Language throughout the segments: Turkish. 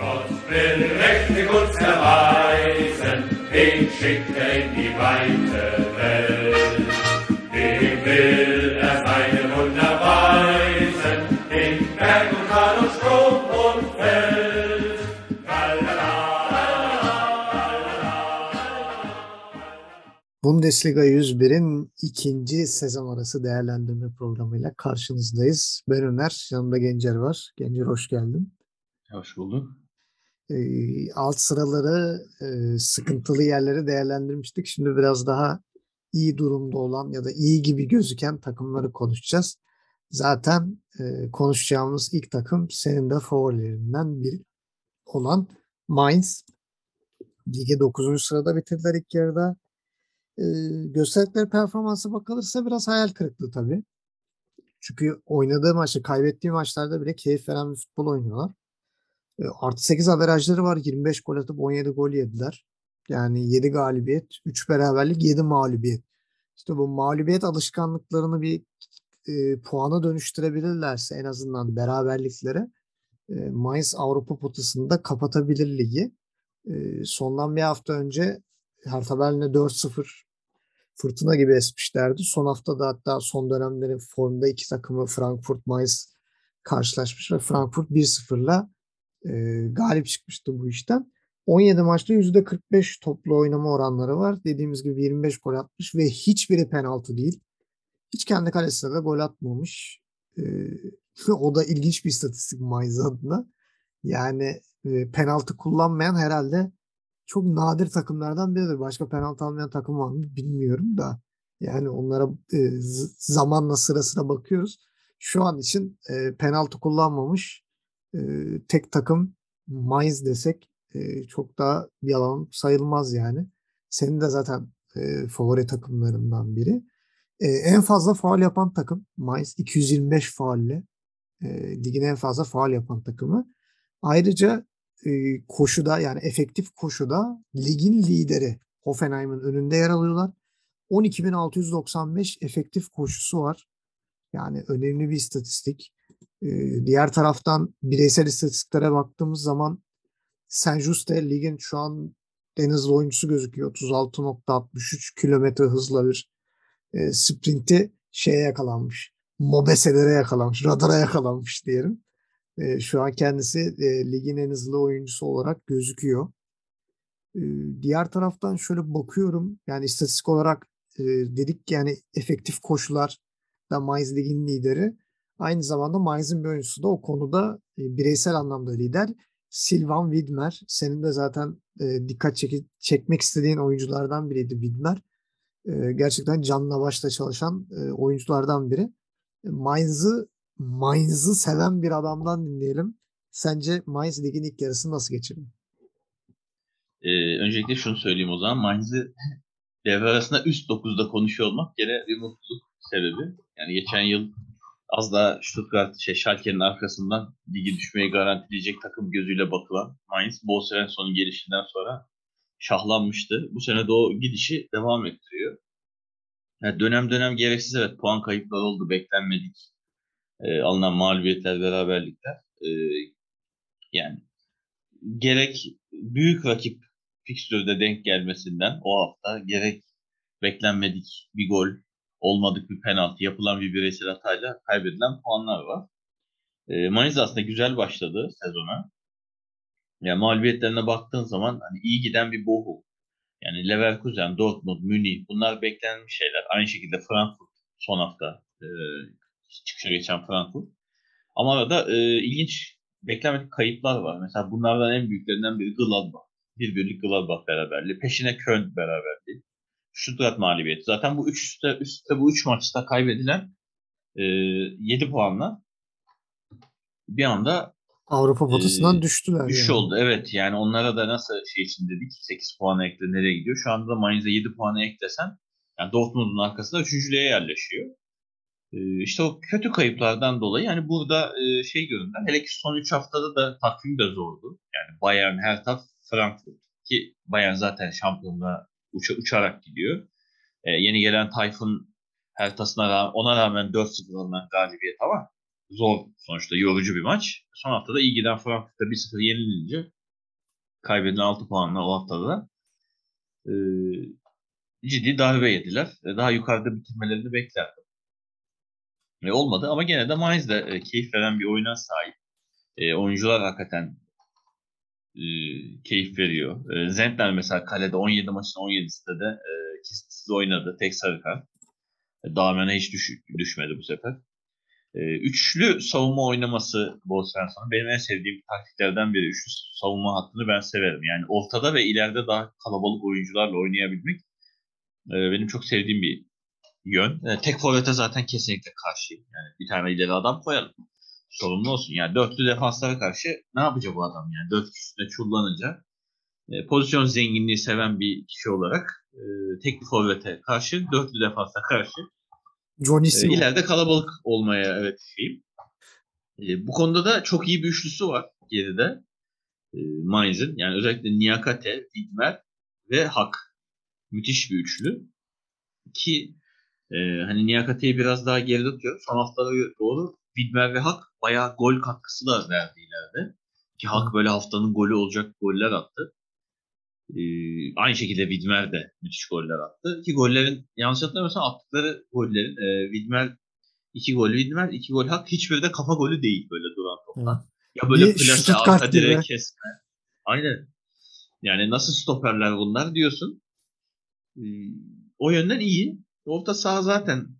Gott will mächtig uns erweisen, den schickt er in die weite Welt. Dem will er seine Wunder weisen, den Berg und Tal und Strom und Feld. Bundesliga 101'in ikinci sezon arası değerlendirme programıyla karşınızdayız. Ben Ömer, yanımda Gencer var. Gencer hoş geldin. Hoş bulduk. Alt sıraları, sıkıntılı yerleri değerlendirmiştik. Şimdi biraz daha iyi durumda olan ya da iyi gibi gözüken takımları konuşacağız. Zaten konuşacağımız ilk takım senin de favorilerinden biri olan Mainz. Lige 9. sırada bitirdiler ilk yarıda. Gösterdikleri performansa bakılırsa biraz hayal kırıklığı tabii. Çünkü oynadığı maçta, kaybettiği maçlarda bile keyif veren bir futbol oynuyorlar. Artı 8 averajları var. 25 gol atıp 17 gol yediler. Yani 7 galibiyet, 3 beraberlik, 7 mağlubiyet. İşte bu mağlubiyet alışkanlıklarını bir puana dönüştürebilirlerse en azından beraberliklere Mainz Avrupa potasında kapatabilir ligi. Sondan bir hafta önce Hertha Berlin'e 4-0 fırtına gibi esmişlerdi. Son haftada hatta son dönemlerin formda iki takımı Frankfurt-Mainz karşılaşmış ve Frankfurt 1-0'la galip çıkmıştı bu işten. 17 maçta %45 toplu oynama oranları var. Dediğimiz gibi 25 gol atmış ve hiçbiri penaltı değil. Hiç kendi kalesine de gol atmamış. O da ilginç bir istatistik Mainz adına. Yani penaltı kullanmayan herhalde çok nadir takımlardan biridir. Başka penaltı almayan takım var mı bilmiyorum da. Yani onlara zamanla sırasına bakıyoruz. Şu an için penaltı kullanmamış tek takım Mainz desek çok daha yalan sayılmaz yani. Senin de zaten favori takımlarından biri. En fazla faul yapan takım Mainz. 225 faulle ligin en fazla faul yapan takımı. Ayrıca koşuda, yani efektif koşuda ligin lideri Hoffenheim'in önünde yer alıyorlar. 12.695 efektif koşusu var. Yani önemli bir istatistik. Diğer taraftan bireysel istatistiklere baktığımız zaman Sané ligin şu an en hızlı oyuncusu gözüküyor. 36.63 kilometre hızla bir sprinti şeye yakalanmış. Modest'lere yakalanmış. Radara yakalanmış diyelim. Şu an kendisi ligin en hızlı oyuncusu olarak gözüküyor. Diğer taraftan şöyle bakıyorum. Yani istatistik olarak dedik yani efektif koşular da Mainz ligin lideri. Aynı zamanda Mainz'in bir oyuncusu da o konuda bireysel anlamda lider. Silvan Widmer. Senin de zaten dikkat çekmek istediğin oyunculardan biriydi Widmer. Gerçekten canla başla çalışan oyunculardan biri. Mainz'ı seven bir adamdan dinleyelim. Sence Mainz ligin ilk yarısını nasıl geçirdi? Öncelikle şunu söyleyeyim o zaman. Mainz'ı devre arasında üst 9'da konuşuyor olmak gene bir mutluluk sebebi. Yani geçen yıl az daha Stuttgart, Schalke'nin arkasından ligi düşmeyi garantileyecek takım gözüyle bakılan Mainz, Bo Svensson'un gelişinden sonra şahlanmıştı. Bu sene de o gidişi devam ettiriyor. Yani dönem dönem gereksiz puan kayıpları oldu, beklenmedik. Alınan mağlubiyetler, beraberlikler. Yani gerek büyük rakip fikstürde denk gelmesinden o hafta, gerek beklenmedik bir gol, olmadık bir penaltı, yapılan bir bireysel hatayla kaybedilen puanlar var. Mainz aslında güzel başladı sezona. Yani mağlubiyetlerine baktığın zaman hani iyi giden bir Bochum. Yani Leverkusen, Dortmund, Münih, bunlar beklenmiş şeyler. Aynı şekilde Frankfurt son hafta çıkışa geçen Frankfurt. Ama arada ilginç beklenmedik kayıplar var. Mesela bunlardan en büyüklerinden biri Gladbach. 1-1'lik Gladbach beraberliği. Peşine Köln beraberliği. Stuttgart mağlubiyeti. Zaten bu üç maçta kaybedilen 7 puanla bir anda Avrupa potasından düştüler. Düşüş oldu. Evet, yani onlara da nasıl için dedik 8 puana ekle nereye gidiyor? Şu anda Mainz'e 7 puana eklesen yani Dortmund'un arkasında 3.lüğe yerleşiyor. İşte o kötü kayıplardan dolayı yani burada görünen, hele ki son 3 haftada da takvim de zordu. Yani Bayern, Hertha, Frankfurt ki Bayern zaten şampiyonluğa uçarak gidiyor. Yeni gelen Tayfun Hertha'sına rağmen, ona rağmen 4-0 alınan galibiyet ama zor sonuçta, yorucu bir maç. Son haftada iyi giden Frankfurt'ta 1-0 yenilince kaybedilen 6 puanla o haftada ciddi darbe yediler. Daha yukarıda bitirmelerini beklerdim. Olmadı ama gene de Mainz'da keyif veren bir oyuna sahip. Oyuncular hakikaten keyif veriyor. Zentner mesela kalede 17 maçın 17'sinde de kesitsiz oynadı. Tek sarı kart. Dağmen'e hiç düşmedi bu sefer. Üçlü savunma oynaması Bo Svensson'un benim en sevdiğim taktiklerden biri. Üçlü savunma hattını ben severim. Yani ortada ve ileride daha kalabalık oyuncularla oynayabilmek benim çok sevdiğim bir yön. Tek forvete zaten kesinlikle karşıyım. Yani bir tane ileri adam koyalım. Sorumlu olsun. Yani dörtlü defanslara karşı ne yapacak bu adam? Yani dört üstüne çullanınca pozisyon zenginliği seven bir kişi olarak tek bir forvete karşı, dörtlü defansa karşı ileride kalabalık olmaya şeyim. Bu konuda da çok iyi bir üçlüsü var geride. Mainz'in. Yani özellikle Niyakate, Widmer ve Hak. Müthiş bir üçlü. Ki hani Niyakate'yi biraz daha geride tutuyor. Son haftalara doğru Widmer ve Hak bayağı gol katkısı da verdi ileride. Ki Hak böyle haftanın golü olacak goller attı. Aynı şekilde Widmer de müthiş goller attı. Ki gollerin, yanlış hatırlamıyorsam attıkları gollerin Widmer 2 gol, Widmer 2 gol, Hak hiçbiri de kafa golü değil böyle duran toptan. Ya böyle plase, arka direğe kesme. Aynen. Yani nasıl stoperler bunlar diyorsun. O yönden iyi. Orta saha zaten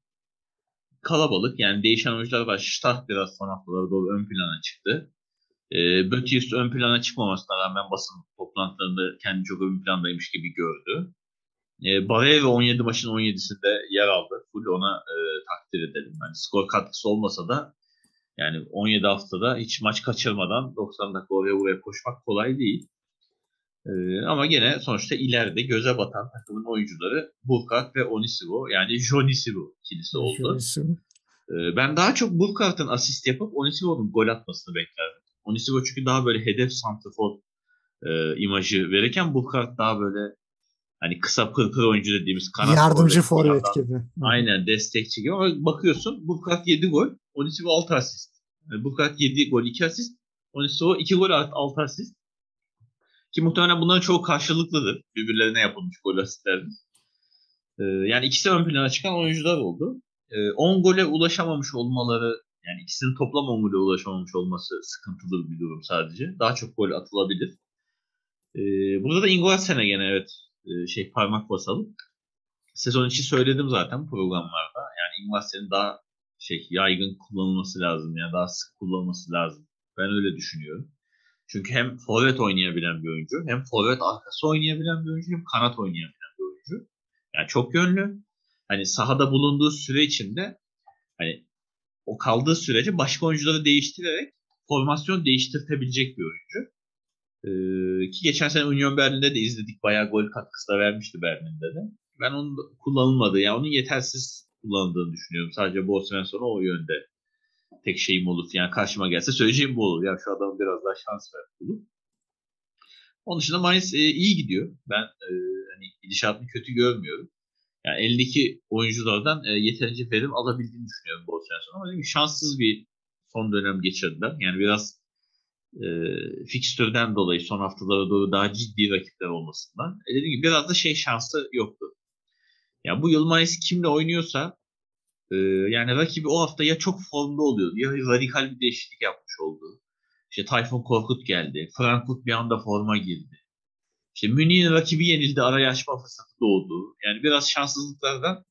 kalabalık. Yani değişen oyuncular var. Stark biraz son haftalara doğru ön plana çıktı. Böttius ön plana çıkmamasına rağmen basın toplantılarında kendi çok ön plandaymış gibi gördü. Bayer ve 17 maçın 17'sinde yer aldı. Full ona takdir edelim. Yani skor katkısı olmasa da yani 17 haftada hiç maç kaçırmadan 90 dakika oraya buraya koşmak kolay değil. Ama gene sonuçta ileride göze batan takımın oyuncuları Burkart ve Onisivo, yani Jonisivo ikilisi oldu. Ben daha çok Burkart'ın asist yapıp Onisivo'nun gol atmasını beklerdim. Onisivo çünkü daha böyle hedef santrafor imajı verirken Burkart daha böyle hani kısa pırpır oyuncu dediğimiz kanat yardımcı forvet gibi. Aynen, destekçi gibi. Ama bakıyorsun Burkart 7 gol, Onisivo 6 asist. Yani Burkart 7 gol 2 asist, Onisivo 2 gol 6 asist. Ki muhtemelen bunların çoğu karşılıklıdır. Birbirlerine yapılmış gol asistlerdir. Yani ikisi ön plana çıkan oyuncular oldu. 10 gole ulaşamamış olmaları, yani ikisinin toplam 10 gole ulaşamamış olması sıkıntılı bir durum sadece. Daha çok gol atılabilir. Burada da Ingolsen'e gene evet parmak basalım. Sezon içi söyledim zaten programlarda. Yani Ingolsen'in daha yaygın kullanılması lazım. Yani daha sık kullanılması lazım. Ben öyle düşünüyorum. Çünkü hem forvet oynayabilen bir oyuncu, hem forvet arkası oynayabilen bir oyuncu, hem kanat oynayabilen bir oyuncu. Yani çok yönlü. Hani sahada bulunduğu süre içinde hani o kaldığı sürece başka oyuncuları değiştirerek formasyon değiştirtebilecek bir oyuncu. Ki geçen sene Union Berlin'de de izledik. Bayağı gol katkısı da vermişti Berlin'de de. Ben onun kullanılmadığı, yani onun yetersiz kullanıldığını düşünüyorum. Sadece Bo Svensson'a o yönde tek şeyim olur. Yani karşıma gelse söyleyeceğim bu olur. Ya şu adamın biraz daha şans ver. Onun dışında Mainz iyi gidiyor. Ben hani gidişatını kötü görmüyorum. Yani elindeki oyunculardan yeterince verim alabildiğini düşünüyorum bu sezon. Ama dedim ki şanssız bir son dönem geçirdiler. Yani biraz fikstürden dolayı son haftalara doğru daha ciddi rakipler olmasından. Dediğim gibi biraz da şansı yoktu. Yani bu yıl Mainz kimle oynuyorsa yani rakibi o hafta ya çok formda oluyordu ya radikal bir değişiklik yapmış oldu. Tayfun Korkut geldi. Frankfurt bir anda forma girdi. Münih'in rakibi yenildi. Araya açma fırsatı doğdu. Yani biraz şanssızlıklardan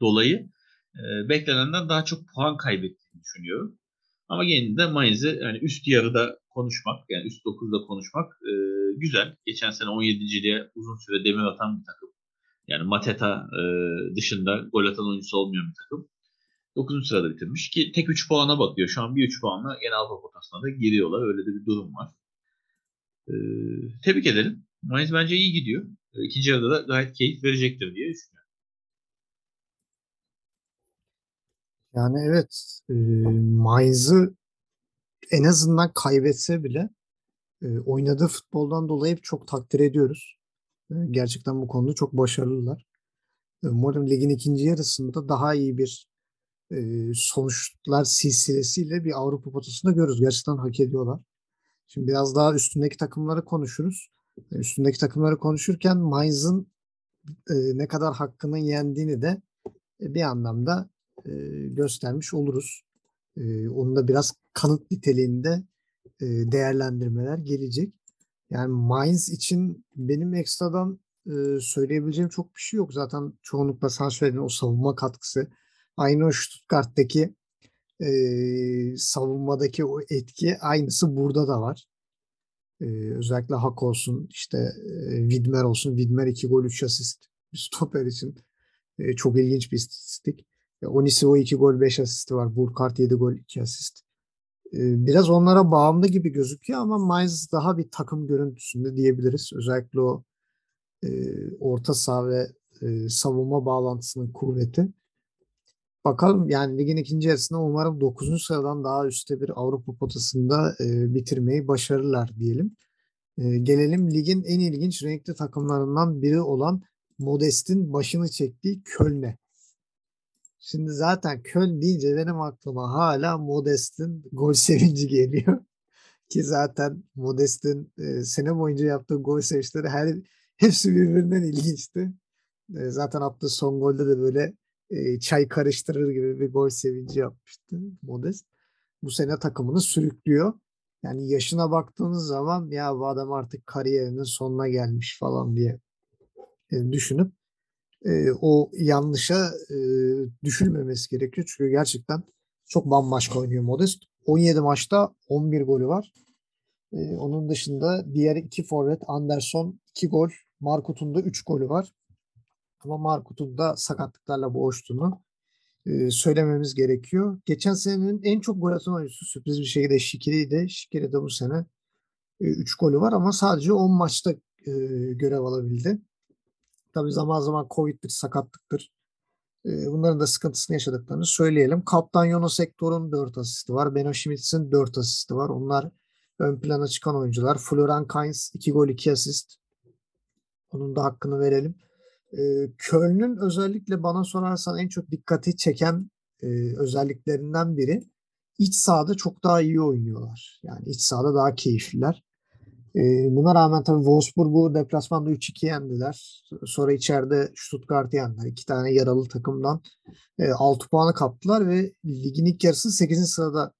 dolayı beklenenden daha çok puan kaybettiğini düşünüyorum. Ama yine de Mainz'i yani üst yarıda konuşmak, yani üst 9'da konuşmak güzel. Geçen sene 17.liğe uzun süre demir atan bir takım. Yani Mateta dışında gol atan oyuncusu olmayan bir takım. 9. sırada bitirmiş ki tek 3 puana bakıyor. Şu an bir 3 puanla gene Avrupa Kupası'na da giriyorlar. Öyle de bir durum var. Tebrik edelim. Mainz bence iyi gidiyor. İkinci yarıda da gayet keyif verecektir diye düşünüyorum. Yani evet. Mainz'ı en azından kaybetse bile oynadığı futboldan dolayı çok takdir ediyoruz. Gerçekten bu konuda çok başarılılar. Umarım ligin ikinci yarısında daha iyi bir sonuçlar silsilesiyle bir Avrupa potasında görürüz. Gerçekten hak ediyorlar. Şimdi biraz daha üstündeki takımları konuşuruz. Üstündeki takımları konuşurken Mainz'ın ne kadar hakkının yendiğini de bir anlamda göstermiş oluruz. Onun da biraz kanıt niteliğinde değerlendirmeler gelecek. Yani Mainz için benim ekstradan söyleyebileceğim çok bir şey yok. Zaten çoğunlukla sana söylediğin o savunma katkısı. Aynı o Stuttgart'taki savunmadaki o etki aynısı burada da var. Özellikle Hak olsun, işte Widmer olsun. Widmer 2 gol 3 asist. Bir stoper için çok ilginç bir istatistik. Onisivo 2 gol 5 asisti var. Burkhardt 7 gol 2 asist. Biraz onlara bağımlı gibi gözüküyor ama Mainz daha bir takım görüntüsünde diyebiliriz. Özellikle o orta saha ve savunma bağlantısının kuvveti. Bakalım yani ligin ikinci yarısında umarım 9. sıradan daha üstte bir Avrupa potasında bitirmeyi başarırlar diyelim. Gelelim ligin en ilginç renkli takımlarından biri olan Modest'in başını çektiği Köln'e. Şimdi zaten Köln deyince benim aklıma hala Modest'in gol sevinci geliyor. Ki zaten Modest'in sene boyunca yaptığı gol sevinçleri hepsi birbirinden ilginçti. Zaten attığı son golde de böyle çay karıştırır gibi bir gol sevinci yapmıştı Modest. Bu sene takımını sürüklüyor. Yani yaşına baktığınız zaman ya bu adam artık kariyerinin sonuna gelmiş falan diye düşünüp o yanlışa düşülmemesi gerekiyor. Çünkü gerçekten çok bambaşka oynuyor Modest. 17 maçta 11 golü var. Onun dışında diğer 2 forvet Anderson 2 gol, Markut'un da 3 golü var. Ama Markut'un da sakatlıklarla boğuştuğunu söylememiz gerekiyor. Geçen senenin en çok gol atan oyuncusu sürpriz bir şekilde Şikiri'ydi. Şikiri de bu sene 3 golü var ama sadece 10 maçta görev alabildi. Tabii zaman zaman Covid'dir, sakatlıktır. Bunların da sıkıntısını yaşadıklarını söyleyelim. Kaptan Jonas Hector'un 4 asisti var. Beno Schmitz'in 4 asisti var. Onlar ön plana çıkan oyuncular. Florian Kainz 2 gol 2 asist. Onun da hakkını verelim. Köln'ün özellikle bana sorarsan en çok dikkati çeken özelliklerinden biri iç sahada çok daha iyi oynuyorlar. Yani iç sahada daha keyifliler. Buna rağmen tabii Wolfsburg'u deplasmanda 3-2 yendiler. Sonra içeride Stuttgart'ı yendiler. 2 tane yaralı takımdan 6 puanı kaptılar ve ligin ilk yarısını 8. sırada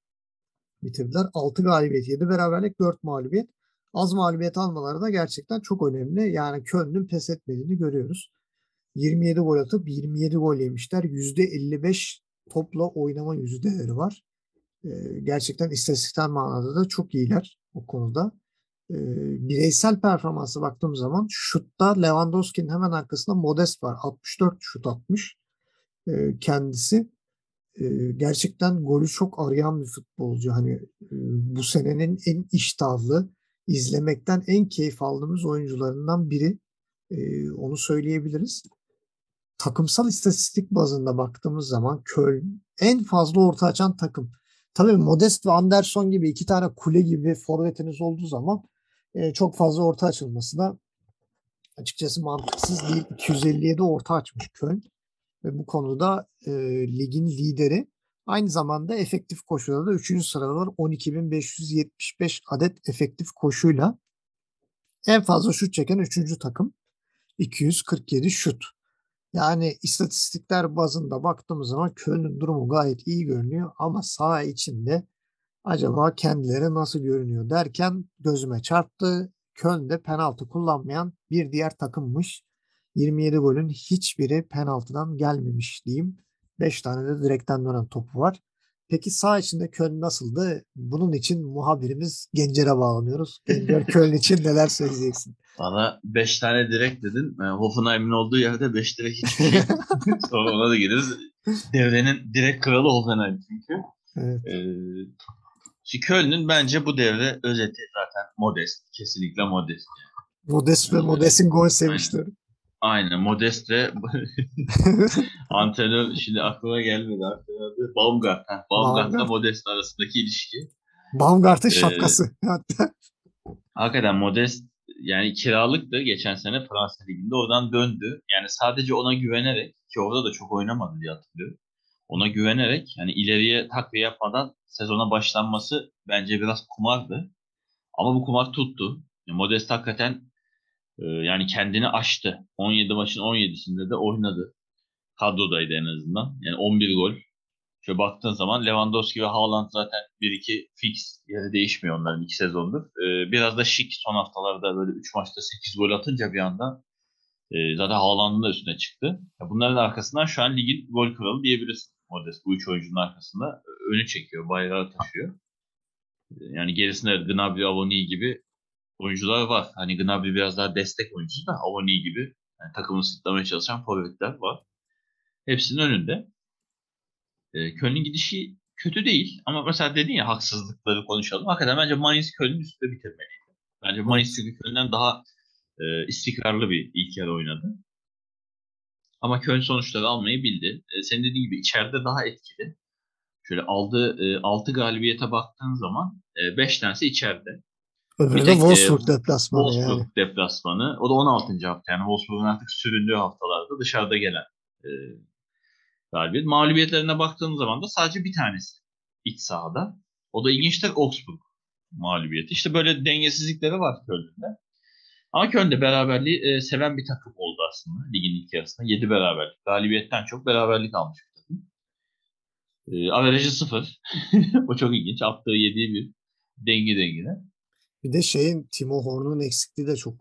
bitirdiler. 6 galibiyet, 7 beraberlik, 4 mağlubiyet. Az mağlubiyet almaları da gerçekten çok önemli. Yani Köln'ün pes etmediğini görüyoruz. 27 gol atıp 27 gol yemişler. %55 topla oynama yüzdeleri var. Gerçekten istatistiksel manada da çok iyiler o konuda. Bireysel performansa baktığım zaman şutta Lewandowski'nin hemen arkasında Modest var. 64 şut atmış kendisi. Gerçekten golü çok arayan bir futbolcu. Hani bu senenin en iştahlı, izlemekten en keyif aldığımız oyuncularından biri. Onu söyleyebiliriz. Takımsal istatistik bazında baktığımız zaman Köln en fazla orta açan takım. Tabii Modest ve Anderson gibi 2 tane kule gibi forvetiniz olduğu zaman çok fazla orta açılması da açıkçası mantıksız değil. 257 orta açmış Köln ve bu konuda ligin lideri. Aynı zamanda efektif koşuda da 3. sırada var. 12.575 adet efektif koşuyla en fazla şut çeken 3. takım. 247 şut. Yani istatistikler bazında baktığımız zaman Köln'ün durumu gayet iyi görünüyor ama saha içinde acaba kendileri nasıl görünüyor derken gözüme çarptı. Köln'de penaltı kullanmayan bir diğer takımmış. 27 golün hiçbiri penaltıdan gelmemiş diyeyim. 5 tane de direkten dönen topu var. Peki saha içinde Köln nasıldı? Bunun için muhabirimiz Gencer'e bağlanıyoruz. Gencer Köln için neler söyleyeceksin? Bana 5 tane direkt dedin. Hoffenheim'in olduğu yerde 5 direkt hiçbir şey. Ona da geliriz. Devrenin direkt kralı Hoffenheim çünkü. Evet. Köln'ün bence bu devre özeti zaten Modest. Kesinlikle Modest. Modest ve Modest'in gol sevinçleri. Aynen. Modest ve antrenör şimdi aklıma gelmedi. Baumgart. Baumgart'la Modest arasındaki ilişki. Baumgart'ın şapkası. Hakikaten Modest yani kiralıktı geçen sene Fransa Ligi'nde. Oradan döndü. Yani sadece ona güvenerek ki orada da çok oynamadı diye hatırlıyorum. ona güvenerek hani ileriye takviye yapmadan sezona başlanması bence biraz kumardı. Ama bu kumar tuttu. Modest hakikaten yani kendini aştı. 17 maçın 17'sinde de oynadı. Kadrodaydı en azından. Yani 11 gol. Şöyle baktığın zaman Lewandowski ve Haaland zaten 1-2 fix. Yeri değişmiyor onların 2 sezondur. Biraz da Schick son haftalarda böyle 3 maçta 8 gol atınca bir anda zaten Haaland'ın da üstüne çıktı. Bunların arkasından şu an ligin gol kralı diyebiliriz. Modest bu 3 oyuncunun arkasında önü çekiyor. Bayrağı taşıyor. Yani gerisinde Gnabry, Avonii gibi oyuncular var. Hani Gnabry biraz daha destek oyuncusu da Avonii gibi yani takımını sırtlamaya çalışan forvetler var. Hepsinin önünde. Köln'ün gidişi kötü değil. Ama mesela dedin ya haksızlıkları konuşalım. Hakikaten bence Mainz Köln'ün üstünde bitirmeliydi. Bence Mainz çünkü Köln'den daha istikrarlı bir ilk yarı oynadı. Ama Köln sonuçları almayı bildi. Senin dediğin gibi içeride daha etkili. Şöyle aldığı 6 galibiyete baktığın zaman 5 tanesi içeride. Öbürü de Wolfsburg deplasmanı. Wolfsburg yani. Deplasmanı. O da 16. hafta. Yani Wolfsburg'un artık süründüğü haftalarda dışarıda gelen galibiyet. Mağlubiyetlerine baktığınız zaman da sadece bir tanesi iç sahada. O da ilginçtir. Augsburg mağlubiyeti. İşte böyle dengesizlikleri var Köln'de. Ama Köln'de beraberliği seven bir takım oldu aslında ligin ilk yarısında. 7 beraberlik. Galibiyetten çok beraberlik almış bir takım. Averajı 0. O çok ilginç. Attığı 7'yi bir dengine. Bir de Timo Horn'un eksikliği de çok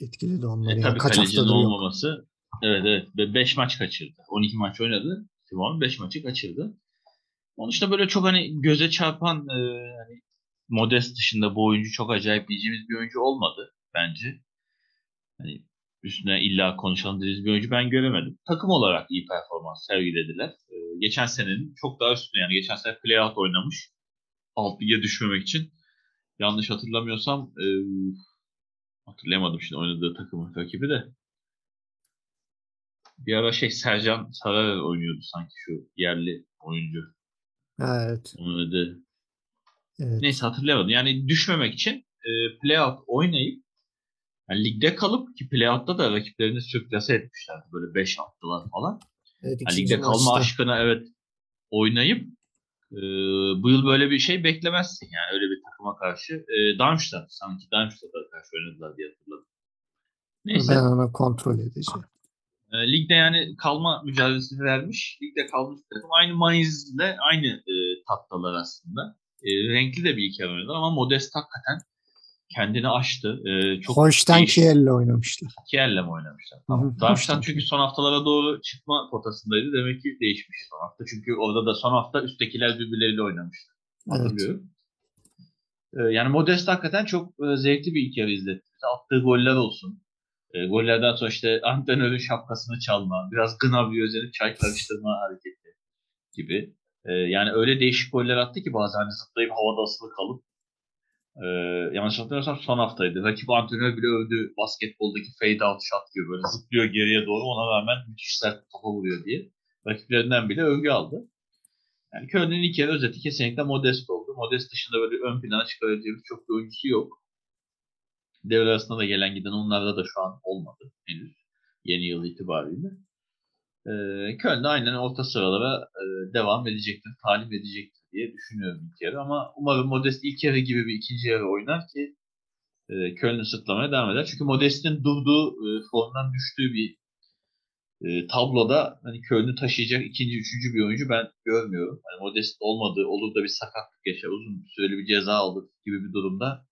etkiledi onları. Tabii kaç kalecinin olmaması. Yok. Evet. 5 maç kaçırdı. 12 maç oynadı. Timo'nun 5 maçı kaçırdı. Onun dışında böyle çok hani göze çarpan hani Modest dışında bu oyuncu çok acayip diyeceğimiz bir oyuncu olmadı bence. Hani üstüne illa konuşalım dediğimiz bir oyuncu ben göremedim. Takım olarak iyi performans sergilediler. Geçen senenin çok daha üstüne yani geçen sene playout oynamış. 6'ya düşmemek için. Yanlış hatırlamıyorsam hatırlayamadım şimdi oynadığı takımın rakibi de. Bir ara Sercan Sarar oynuyordu sanki şu yerli oyuncu. Evet. Onun adı. Evet. Neyse hatırlayamadım. Yani düşmemek için playout oynayıp yani ligde kalıp ki playout'ta da rakiplerini sürklase etmişlerdi. Böyle 5 attılar falan. Evet, yani ligde kalma maçta. Aşkına evet oynayıp bu yıl böyle bir şey beklemezsin yani öyle bir takıma karşı. Darmstadt'a karşı oynadılar diye hatırladım. Neyse. Ben ona kontrol edeceğim. Ligde yani kalma mücadelesi vermiş. Ligde kalmış takım. Aynı Mainz'le aynı tattalar aslında. Renkli de bir hikaye oynadılar ama Modest hakikaten kendini aştı. Hoştan Kiel'le oynamışlar. Kiel'le mi oynamışlar? Tamam. Darmstadt çünkü son haftalara doğru çıkma potasındaydı. Demek ki değişmiş son hafta. Çünkü orada da son hafta üsttekiler birbirleriyle oynamıştı. Hatırlıyorum. Evet. Yani Modest hakikaten çok zevkli bir ilk yarı izletti. Attığı goller olsun. Gollerden sonra işte antrenörün şapkasını çalma, biraz Gnabry'e özenip çay karıştırma hareketi gibi. Yani öyle değişik goller attı ki bazen zıplayıp havada asılı kalıp. Yanlış hatırlamıyorsam son haftaydı. Rakip antrenör bile övdü basketboldaki fade out shot gibi böyle zıplıyor geriye doğru ona rağmen müthiş sert topa vuruyor diye. Rakiplerinden bile övgü aldı. Yani Köln'ün ilk yarı özeti kesinlikle Modest oldu. Modest dışında böyle ön plana çıkarabileceğimiz çok bir oyuncusu yok. Devre arasında da gelen giden onlarda da şu an olmadı henüz yeni yıl itibariyle. Köln'de aynen orta sıralara devam edecektir, talim edecektir diye düşünüyorum ilk yarı. Ama umarım Modest ilk yarı gibi bir ikinci yarı oynar ki Köln'ü sırtlamaya devam eder. Çünkü Modest'in durduğu, formdan düştüğü bir tabloda hani Köln'ü taşıyacak ikinci, üçüncü bir oyuncu ben görmüyorum. Hani Modest olmadığı, olur da bir sakatlık yaşar, uzun süreli bir ceza alır gibi bir durumda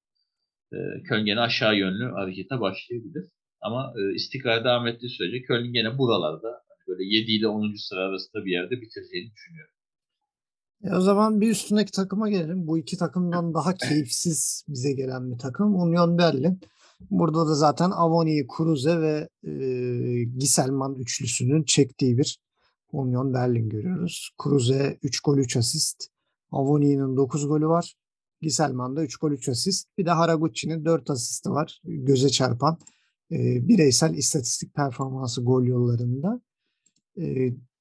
Köln gene aşağı yönlü harekete başlayabilir. Ama istikrar devam ettiği sürece Köln gene buralarda böyle 7 ile 10. sıra arasında bir yerde bitireceğini düşünüyorum. O zaman bir üstündeki takıma gelelim. Bu iki takımdan daha keyifsiz bize gelen bir takım. Union Berlin. Burada da zaten Avonii, Kruze ve Giselman üçlüsünün çektiği bir Union Berlin görüyoruz. Kruze 3 gol 3 asist. Avonii'nin 9 golü var. Giselman'da 3 gol 3 asist. Bir de Haraguchi'nin 4 asisti var. Göze çarpan bireysel istatistik performansı gol yollarında.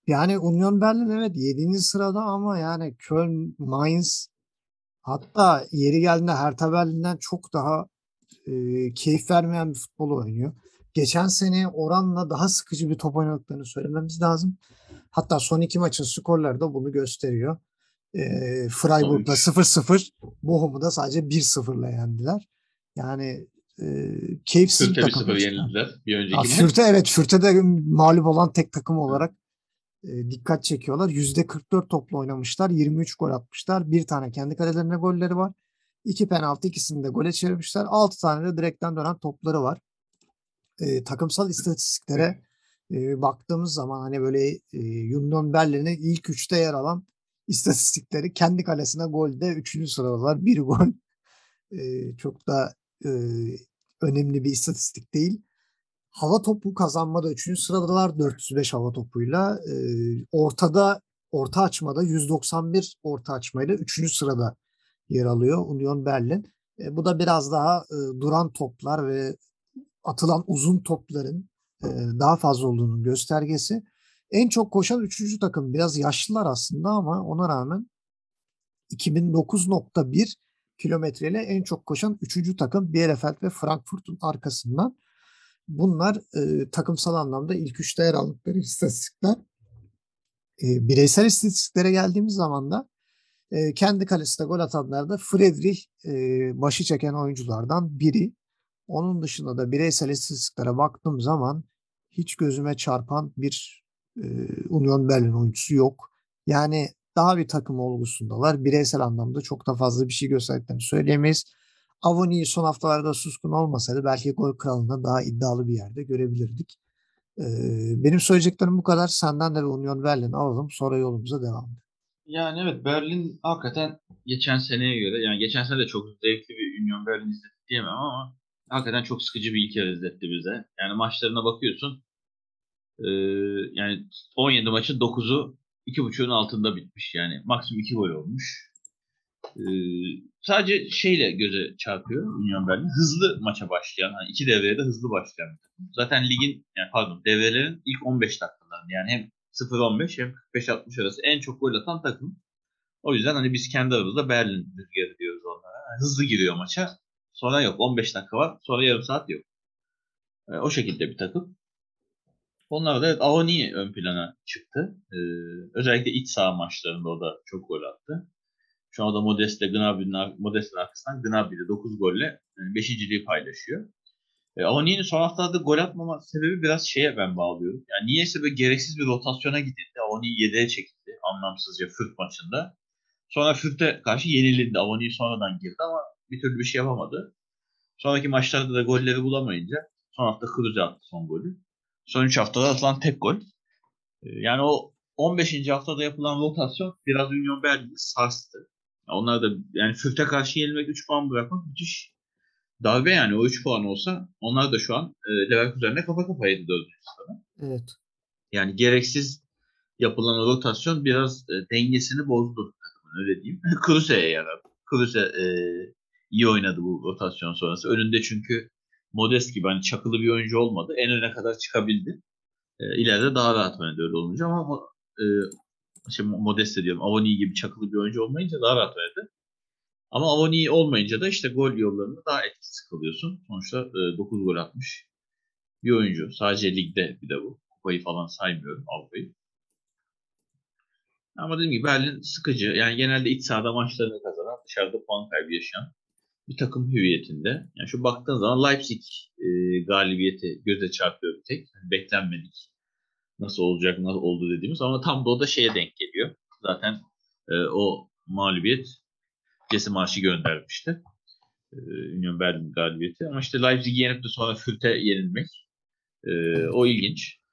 Yani Union Berlin evet 7. sırada ama yani Köln, Mainz hatta yeri geldiğinde Hertha Berlin'den çok daha keyif vermeyen bir futbol oynuyor. geçen sene oranla daha sıkıcı bir top oynadıklarını söylememiz lazım. Hatta son iki maçın skorları da bunu gösteriyor. Freiburg'la 0-0, Bochum'u da sadece 1-0'la yendiler. Yani keyifsiz bir takım. Fürte 1-0 yenildiler bir önceki. Fürte evet, Fürte de mağlup olan tek takım olarak dikkat çekiyorlar. %44 topla oynamışlar, 23 gol atmışlar. Bir tane kendi kalelerine golleri var. 2 penaltı, ikisini de gole çevirmişler. 6 tane de direkten dönen topları var. Takımsal istatistiklere baktığımız zaman hani böyle Union Berlin'in ilk 3'te yer alan istatistikleri, kendi kalesine golde 3. sıradalar. Bir gol çok da önemli bir istatistik değil. Hava topu kazanmada 3. sıradalar 405 hava topuyla. Orta açmada 191 orta açmayla 3. sırada yer alıyor Union Berlin. Bu da biraz daha duran toplar ve atılan uzun topların daha fazla olduğunun göstergesi. En çok koşan 3. takım, biraz yaşlılar aslında ama ona rağmen 2009.1 kilometreyle en çok koşan 3. takım Bielefeld ve Frankfurt'un arkasından. Bunlar takımsal anlamda ilk 3'te yer aldıkları istatistikler. Bireysel istatistiklere geldiğimiz zaman da kendi kalesine gol atanlar da Friedrich başı çeken oyunculardan biri. Onun dışında da bireysel istatistiklere baktığım zaman hiç gözüme çarpan bir Union Berlin oyuncusu yok. Yani daha bir takım olgusundalar. Bireysel anlamda çok da fazla bir şey gösterdiklerini söyleyemeyiz. Avonii son haftalarda suskun olmasaydı belki gol kralına daha iddialı bir yerde görebilirdik. Benim söyleyeceklerim bu kadar. Senden de Union Berlin'i alalım. Sonra yolumuza devam edelim. Yani evet, Berlin hakikaten geçen seneye göre, yani geçen sene de çok zevkli bir Union Berlin izletti diyemem ama hakikaten çok sıkıcı bir ilk yarı izletti bize. Yani maçlarına bakıyorsun yani 17 maçın 9'u 2.5'un altında bitmiş. Yani maksimum 2 gol olmuş. Sadece şeyle göze çarpıyor Union Berlin. Hızlı maça başlayan, hani iki devreye de hızlı başlayan. Zaten ligin, yani pardon, devrelerin ilk 15 dakikalarında, yani hem 0-15 hem 45-60 arası en çok gol atan takım. O yüzden hani biz kendi aramızda Berlin rüzgarı diyoruz onlara. Yani hızlı giriyor maça. Sonra yok. 15 dakika var. Sonra yarım saat yok. O şekilde bir takım. Onlar da evet, Avonii ön plana çıktı. Özellikle iç saha maçlarında o da çok gol attı. Şu anda Modest'in arkasından Gnabry'de 9 golle 5.liği yani paylaşıyor. Avonii'nin son haftalarda gol atmama sebebi biraz şeye ben bağlıyorum. Yani niyeyse böyle gereksiz bir rotasyona gidildi. Avonii yedeğe çekildi anlamsızca Fürth maçında. Sonra Fürth'e karşı yenilindi. Avonii sonradan girdi ama bir türlü bir şey yapamadı. Sonraki maçlarda da golleri bulamayınca son hafta Kruze attı son golü. Son 3 haftada atılan tek gol. Yani o 15. haftada yapılan rotasyon biraz Union Berlin'i sarstı. Onlar da yani Fürth'e karşı yenilmek, 3 puan bırakmak müthiş darbe yani. O 3 puan olsa onlar da şu an Leverkusen'le kafa kafaydı 4. sırada. Evet. Yani gereksiz yapılan rotasyon biraz dengesini bozdu takımın, öyle diyeyim. Kruze'ye yaradı. Kruze iyi oynadı bu rotasyon sonrası. Önünde çünkü Modest gibi hani çakılı bir oyuncu olmadı. En öne kadar çıkabildi. İleride daha rahat oynadı öyle olunca ama Modest diyorum, Avonii gibi çakılı bir oyuncu olmayınca daha rahat oynadı. Ama Avonii olmayınca da işte gol yollarında daha etkisiz kalıyorsun. Sonuçta 9 gol atmış bir oyuncu. Sadece ligde bir de bu. Kupayı falan saymıyorum, Avrupa'yı. Ama dediğim gibi Berlin sıkıcı. Yani genelde iç sahada maçlarını kazanan, dışarıda puan kaybı yaşayan bir takım hüviyetinde. Yani şu baktığın zaman Leipzig galibiyeti göze çarpıyor bir tek. Yani beklenmedik. Nasıl olacak, nasıl oldu dediğimiz. Ama tam da o da şeye denk geliyor. Zaten o mağlubiyet Giselman'ı göndermişti. Union Berlin galibiyeti. Ama işte Leipzig'i yenip de sonra Fürth'e yenilmek. O ilginç.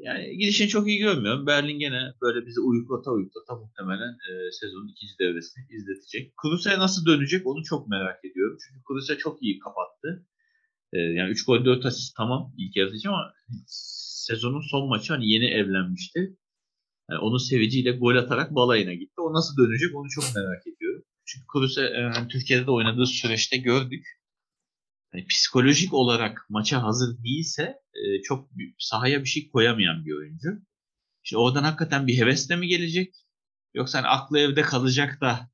Yani gidişini çok iyi görmüyorum. Berlin gene böyle bizi uyuklata muhtemelen sezonun ikinci devresini izletecek. Kruse'ye nasıl dönecek onu çok merak ediyorum. Çünkü Kruse çok iyi kapattı. Yani 3 gol 4 asist tamam ilk yarısı için ama sezonun son maçı hani yeni evlenmişti. Yani onun seviciyle gol atarak balayına gitti. O nasıl dönecek onu çok merak ediyorum. Çünkü Kruse yani Türkiye'de de oynadığı süreçte gördük. Yani psikolojik olarak maça hazır değilse çok sahaya bir şey koyamayan bir oyuncu. İşte oradan hakikaten bir hevesle mi gelecek? Yoksa hani aklı evde kalacak da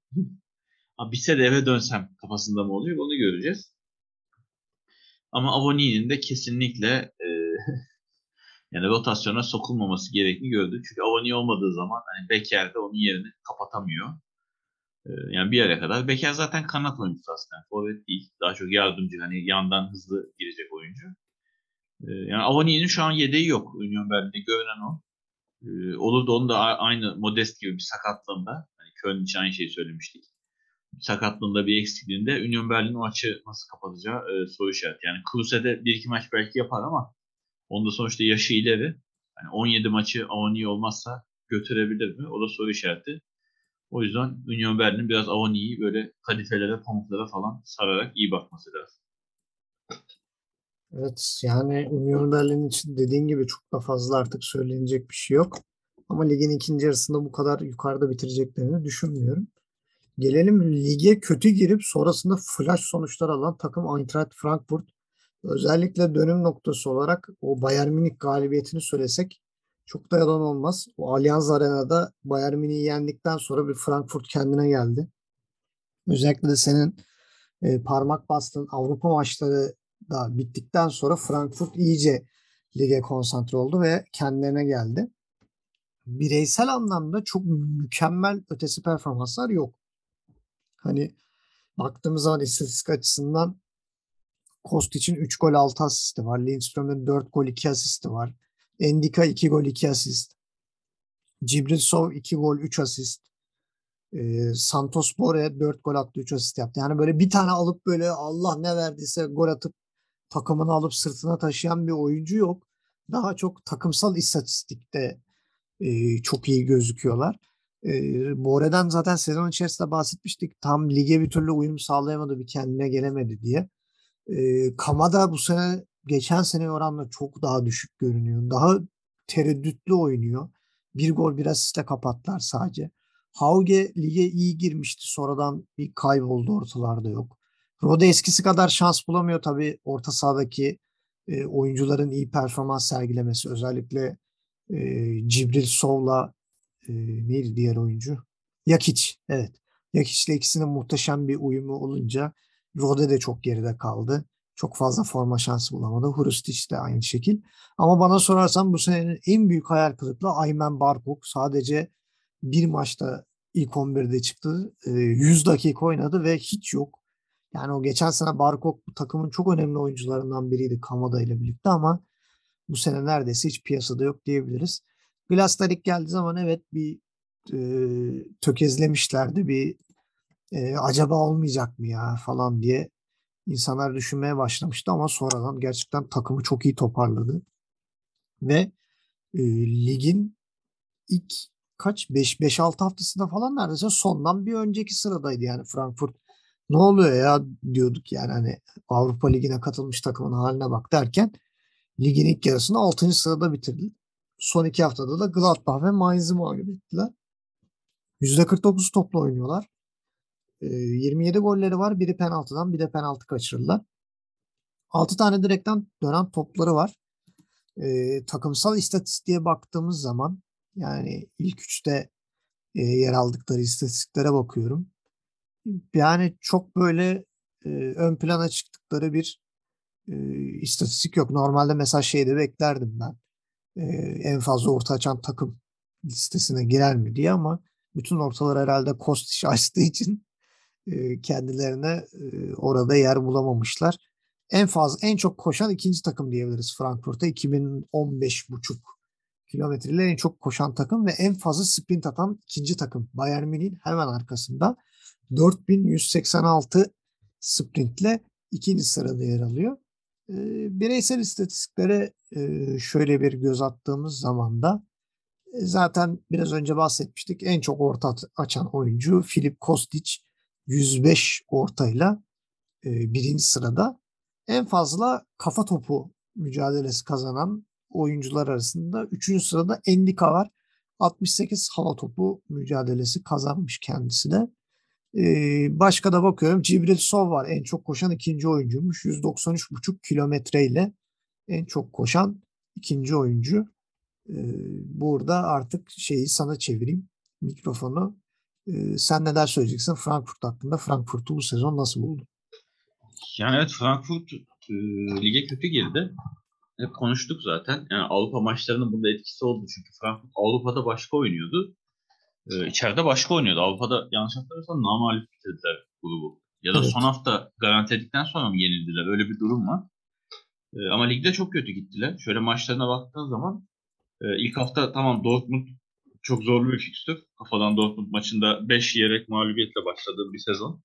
bitse de eve dönsem kafasında mı oluyor? Onu göreceğiz. Ama Avonii'nin de kesinlikle yani rotasyona sokulmaması gerektiğini gördük. Çünkü Avonii olmadığı zaman hani Bayer de onun yerini kapatamıyor. Yani bir yere kadar. Bayer zaten kanat oyuncusu aslında. Forvet değil. Daha çok yardımcı. Hani yandan hızlı girecek oyuncu. Yani Avonii'nin şu an yedeği yok. Union Berlin'de görünen o. Olur da onun da aynı Modest gibi bir sakatlığında. Hani Köln için aynı şeyi söylemiştik. Sakatlığında bir eksikliğinde Union Berlin'in o açı nasıl kapatacağı soru işareti. Yani Kruze'de 1-2 maç belki yapar ama onda sonuçta yaşı ileri. Yani 17 maçı Avonii olmazsa götürebilir mi? O da soru işareti. O yüzden Union Berlin biraz Avonii'yi böyle kadifelere, pamuklara falan sararak iyi bakması lazım. Evet, yani Union Berlin için dediğin gibi çok da fazla artık söylenecek bir şey yok. Ama ligin ikinci yarısında bu kadar yukarıda bitireceklerini düşünmüyorum. Gelelim lige kötü girip sonrasında flash sonuçlar alan takım Eintracht Frankfurt. Özellikle dönüm noktası olarak o Bayern Münih galibiyetini söylesek çok da yalan olmaz. O Allianz Arena'da Bayern Münih'i yendikten sonra bir Frankfurt kendine geldi. Özellikle de senin parmak bastığın Avrupa maçları da bittikten sonra Frankfurt iyice lige konsantre oldu ve kendilerine geldi. Bireysel anlamda çok mükemmel ötesi performanslar yok. Hani baktığımız zaman istatistik açısından Kostic'in 3 gol 6 asisti var. Lindström'ün 4 gol 2 asisti var. Endika 2 gol 2 asist. Cibrilsov 2 gol 3 asist. Santos Boré 4 gol attı 3 asist yaptı. Yani böyle bir tane alıp böyle Allah ne verdiyse gol atıp takımını alıp sırtına taşıyan bir oyuncu yok. Daha çok takımsal istatistikte çok iyi gözüküyorlar. Bore'den zaten sezon içerisinde bahsetmiştik. Tam lige bir türlü uyum sağlayamadı, bir kendine gelemedi diye. Kamada bu sene geçen sene oranla çok daha düşük görünüyor. Daha tereddütlü oynuyor. Bir gol bir asistle kapattılar sadece. Hauge lige iyi girmişti. Sonradan bir kayboldu, ortalarda yok. Rode eskisi kadar şans bulamıyor tabii. Orta sahadaki oyuncuların iyi performans sergilemesi. Özellikle Cibril Sov'la neydi diğer oyuncu? Yakiç. Evet. Yakiç'le ikisinin muhteşem bir uyumu olunca Rode de çok geride kaldı. Çok fazla forma şansı bulamadı. Hrustić de aynı şekil. Ama bana sorarsan bu senenin en büyük hayal kırıklığı Aymen Barkok. Sadece bir maçta ilk 11'de çıktı. 100 dakika oynadı ve hiç yok. Yani o geçen sene Barkok bu takımın çok önemli oyuncularından biriydi Kamada ile birlikte ama bu sene neredeyse hiç piyasada yok diyebiliriz. Glastarik geldiği zaman evet bir tökezlemişlerdi. Bir acaba olmayacak mı ya falan diye insanlar düşünmeye başlamıştı ama sonradan gerçekten takımı çok iyi toparladı. Ve ligin ilk kaç 5-6 haftasında falan neredeyse sondan bir önceki sıradaydı yani Frankfurt. Ne oluyor ya diyorduk yani hani Avrupa Ligi'ne katılmış takımın haline bak derken ligin ilk yarısını 6. sırada bitirdi. Son 2 haftada da Gladbach ve Mainz'i mağlup ettiler. %49 topla oynuyorlar. 27 golleri var. Biri penaltıdan, bir de penaltı kaçırdılar. 6 tane direkten dönen topları var. Takımsal istatistiğe baktığımız zaman yani ilk 3'te yer aldıkları istatistiklere bakıyorum. Yani çok böyle ön plana çıktıkları bir istatistik yok. Normalde mesela şeyde beklerdim ben. En fazla orta açan takım listesine girer mi diye ama bütün ortalar herhalde Kostić açtığı için kendilerine orada yer bulamamışlar. En çok koşan ikinci takım diyebiliriz Frankfurt'a. 2015,5 kilometreyle en çok koşan takım ve en fazla sprint atan ikinci takım. Bayern Münih'in hemen arkasında 4186 sprintle ikinci sırada yer alıyor. Bireysel istatistiklere şöyle bir göz attığımız zaman da zaten biraz önce bahsetmiştik. En çok orta açan oyuncu Filip Kostić 105 ortayla birinci sırada. En fazla kafa topu mücadelesi kazanan oyuncular arasında 3. sırada Endika var. 68 hava topu mücadelesi kazanmış kendisi de. Başka da bakıyorum Cibril Sov var. En çok koşan ikinci oyuncuymuş. 193,5 kilometreyle en çok koşan ikinci oyuncu. Burada artık şeyi sana çevireyim mikrofonu. Sen neler söyleyeceksin Frankfurt hakkında? Frankfurt'u bu sezon nasıl buldun? Yani evet Frankfurt lige kötü girdi. Hep konuştuk zaten. Yani Avrupa maçlarının bunda etkisi oldu. Çünkü Frankfurt Avrupa'da başka oynuyordu. İçeride başka oynuyordu. Avrupa'da yanlış hatırlıyorsam namalip bitirdiler grubu. Ya da evet, son hafta garantiledikten sonra mı yenildiler? Öyle bir durum var. Ama ligde çok kötü gittiler. Şöyle maçlarına baktığın zaman ilk hafta tamam Dortmund çok zorlu bir fikstür. Kafadan Dortmund maçında 5 yiyerek mağlubiyetle başladığı bir sezon.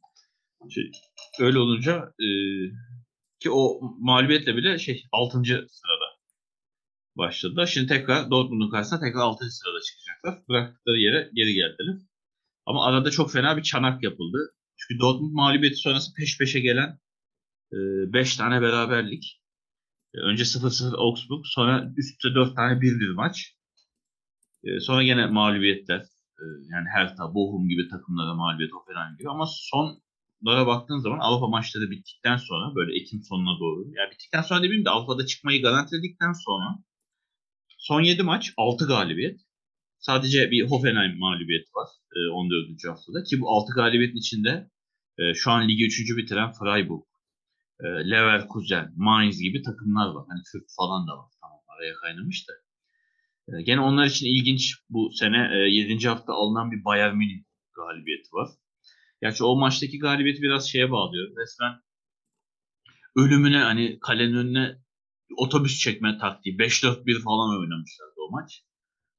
Öyle olunca ki o mağlubiyetle bile 6. sırada başladılar. Şimdi tekrar Dortmund'un karşısına tekrar 6. sırada çıkacaklar. Bıraktıkları yere geri geldiler. Ama arada çok fena bir çanak yapıldı. Çünkü Dortmund mağlubiyeti sonrası peş peşe gelen 5 tane beraberlik. Önce 0-0 Augsburg, sonra üstte 4 tane 1-1 maç. Sonra gene mağlubiyetler. Yani Hertha, Bochum gibi takımlara mağlubiyet, Hoffenheim gibi. Ama sonlara baktığın zaman Avrupa maçları bittikten sonra, böyle Ekim sonuna doğru. Yani bittikten sonra demeyeyim de Avrupa'da çıkmayı garantiledikten sonra son 7 maç 6 galibiyet. Sadece bir Hoffenheim mağlubiyeti var 14. haftada. Ki bu 6 galibiyetin içinde şu an ligi 3. bitiren Freiburg, Leverkusen, Mainz gibi takımlar var. Hani Türk falan da var. Tamam, araya kaynamış da. Gene onlar için ilginç, bu sene 7. hafta alınan bir Bayern München galibiyeti var. Gerçi o maçtaki galibiyeti biraz şeye bağlıyorum. Resmen ölümüne, hani kalenin önüne otobüs çekme taktiği. 5-4-1 falan oynamışlardı o maç.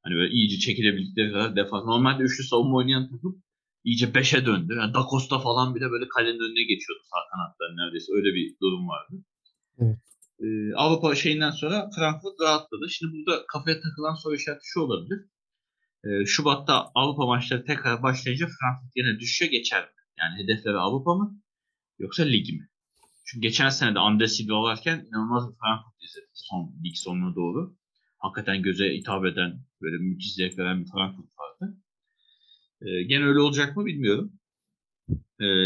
Hani böyle iyice çekilebildikleri kadar defans. Normalde üçlü savunma oynayan takım iyice 5'e döndü. Yani Da Costa falan bile böyle kalenin önüne geçiyordu sağ kanattan neredeyse. Öyle bir durum vardı. Evet. Avrupa şeyinden sonra Frankfurt rahatladı. Şimdi burada kafaya takılan soru işareti şu olabilir. Şubat'ta Avrupa maçları tekrar başlayınca Frankfurt yine düşüşe geçer mi? Yani hedefleri Avrupa mı yoksa lig mi? Çünkü geçen sene de André Silva varken inanılmaz bir Frankfurt izledik son lig sonuna doğru. Hakikaten göze hitap eden, böyle müthiş zevk veren bir Frankfurt vardı. Gene öyle olacak mı bilmiyorum.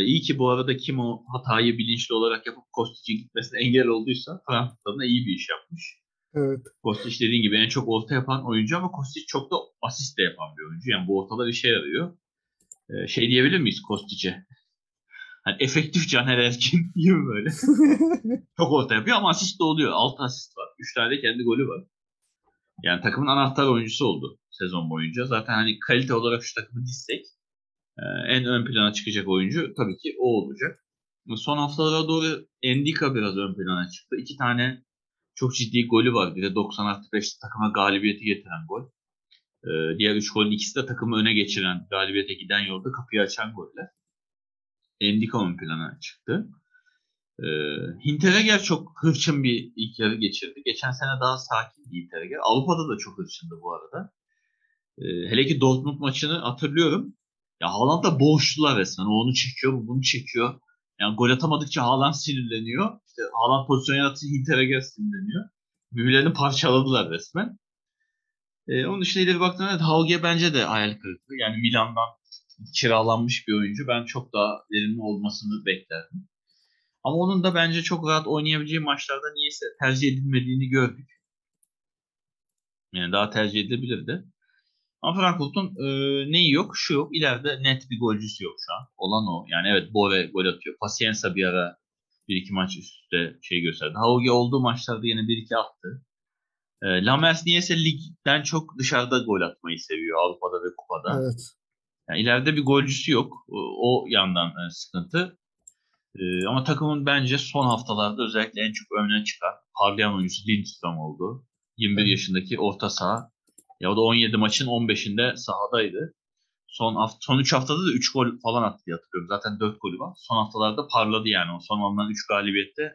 İyi ki bu arada kim o hatayı bilinçli olarak yapıp Kostic'in gitmesine engel olduysa Frankfurt'tan da iyi bir iş yapmış. Evet. Kostic dediğin gibi en çok orta yapan oyuncu ama Kostic çok da asist de yapan bir oyuncu. Yani bu ortalar işe yarıyor. Şey diyebilir miyiz Kostic'e? Hani efektif Caner Erkin gibi böyle. Çok orta yapıyor ama asist de oluyor. 6 asist var. 3 tane de kendi golü var. Yani takımın anahtar oyuncusu oldu sezon boyunca. Zaten hani kalite olarak şu takımı dizsek en ön plana çıkacak oyuncu tabii ki o olacak. Son haftalara doğru Endika biraz ön plana çıktı. 2 tane çok ciddi golü var. Bir de 90+5'te takıma galibiyeti getiren gol. Diğer 3 golün ikisi de takımı öne geçiren, galibiyete giden yolda kapıyı açan goller. Endika ön plana çıktı. Hinteregger çok hırçın bir ilk yarı geçirdi. Geçen sene daha sakin bir Hinteregger. Avrupa'da da çok hırçındı bu arada. Hele ki Dortmund maçını hatırlıyorum. Ya Haaland'da boğuştular resmen. O onu çekiyor, bu bunu çekiyor. Yani gol atamadıkça Haaland sinirleniyor. İşte Haaland pozisyon yarattığı Hinteregger sinirleniyor. Birbirlerini parçaladılar resmen. Onun dışında ileri baktığında Hauge bence de hayal kırıklığı. Yani Milan'dan kiralanmış bir oyuncu. Ben çok daha verimli olmasını beklerdim. Ama onun da bence çok rahat oynayabileceği maçlarda niyeyse tercih edilmediğini gördük. Yani daha tercih edilebilirdi. Ama Frankfurt'un neyi yok? Şu yok. İleride net bir golcüsü yok şu an. Olan o. Yani evet, Bove gol atıyor. Pacienza bir ara 1-2 maç üst üste şey gösterdi. Hauge olduğu maçlarda yine 1-2 attı. Lammers niyeyse ligden çok dışarıda gol atmayı seviyor. Avrupa'da ve Kupa'da. Evet. Yani ileride bir golcüsü yok. O yandan sıkıntı. Ama takımın bence son haftalarda özellikle en çok öne çıkan parlayan oyuncusu Lindström oldu. 21 yaşındaki orta saha. Ya o da 17 maçın 15'inde sahadaydı. Son 3 haftada da 3 gol falan attı diye hatırlıyorum. Zaten 4 golü var. Son haftalarda parladı yani. O son alınan 3 galibiyette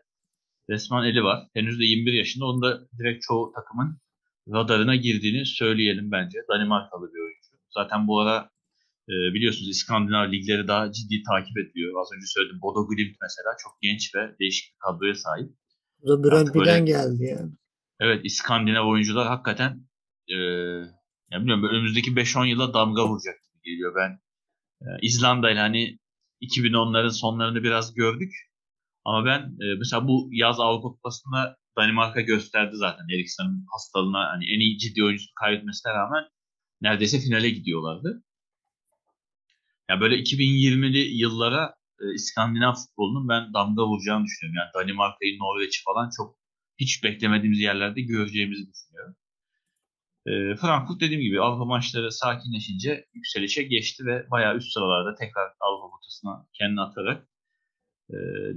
resmen eli var. Henüz de 21 yaşında. Onun da direkt çoğu takımın radarına girdiğini söyleyelim bence. Danimarkalı bir oyuncu. Zaten bu ara biliyorsunuz İskandinav ligleri daha ciddi takip ediliyor. Az önce söyledim. Bodo Glimt mesela çok genç ve değişik bir kadroya sahip. Brent Bilen geldi yani. Evet, İskandinav oyuncular hakikaten ya bilmiyorum, önümüzdeki 5-10 yıla damga vuracak gibi geliyor. Ben İzlanda'yla hani 2010'ların sonlarını biraz gördük. Ama ben mesela bu yaz Avrupa Kupası'nda Danimarka gösterdi zaten. Eriksen'in hastalığına, hani en iyi ciddi oyuncusunu kaybetmesine rağmen neredeyse finale gidiyorlardı. Ya böyle 2020'li yıllara İskandinav futbolunun ben damga vuracağını düşünüyorum. Yani Danimarka'yı, Norveç'i falan çok hiç beklemediğimiz yerlerde göreceğimizi düşünüyorum. Frankfurt dediğim gibi Avrupa maçları sakinleşince yükselişe geçti ve bayağı üst sıralarda tekrar Avrupa potasına kendini atarak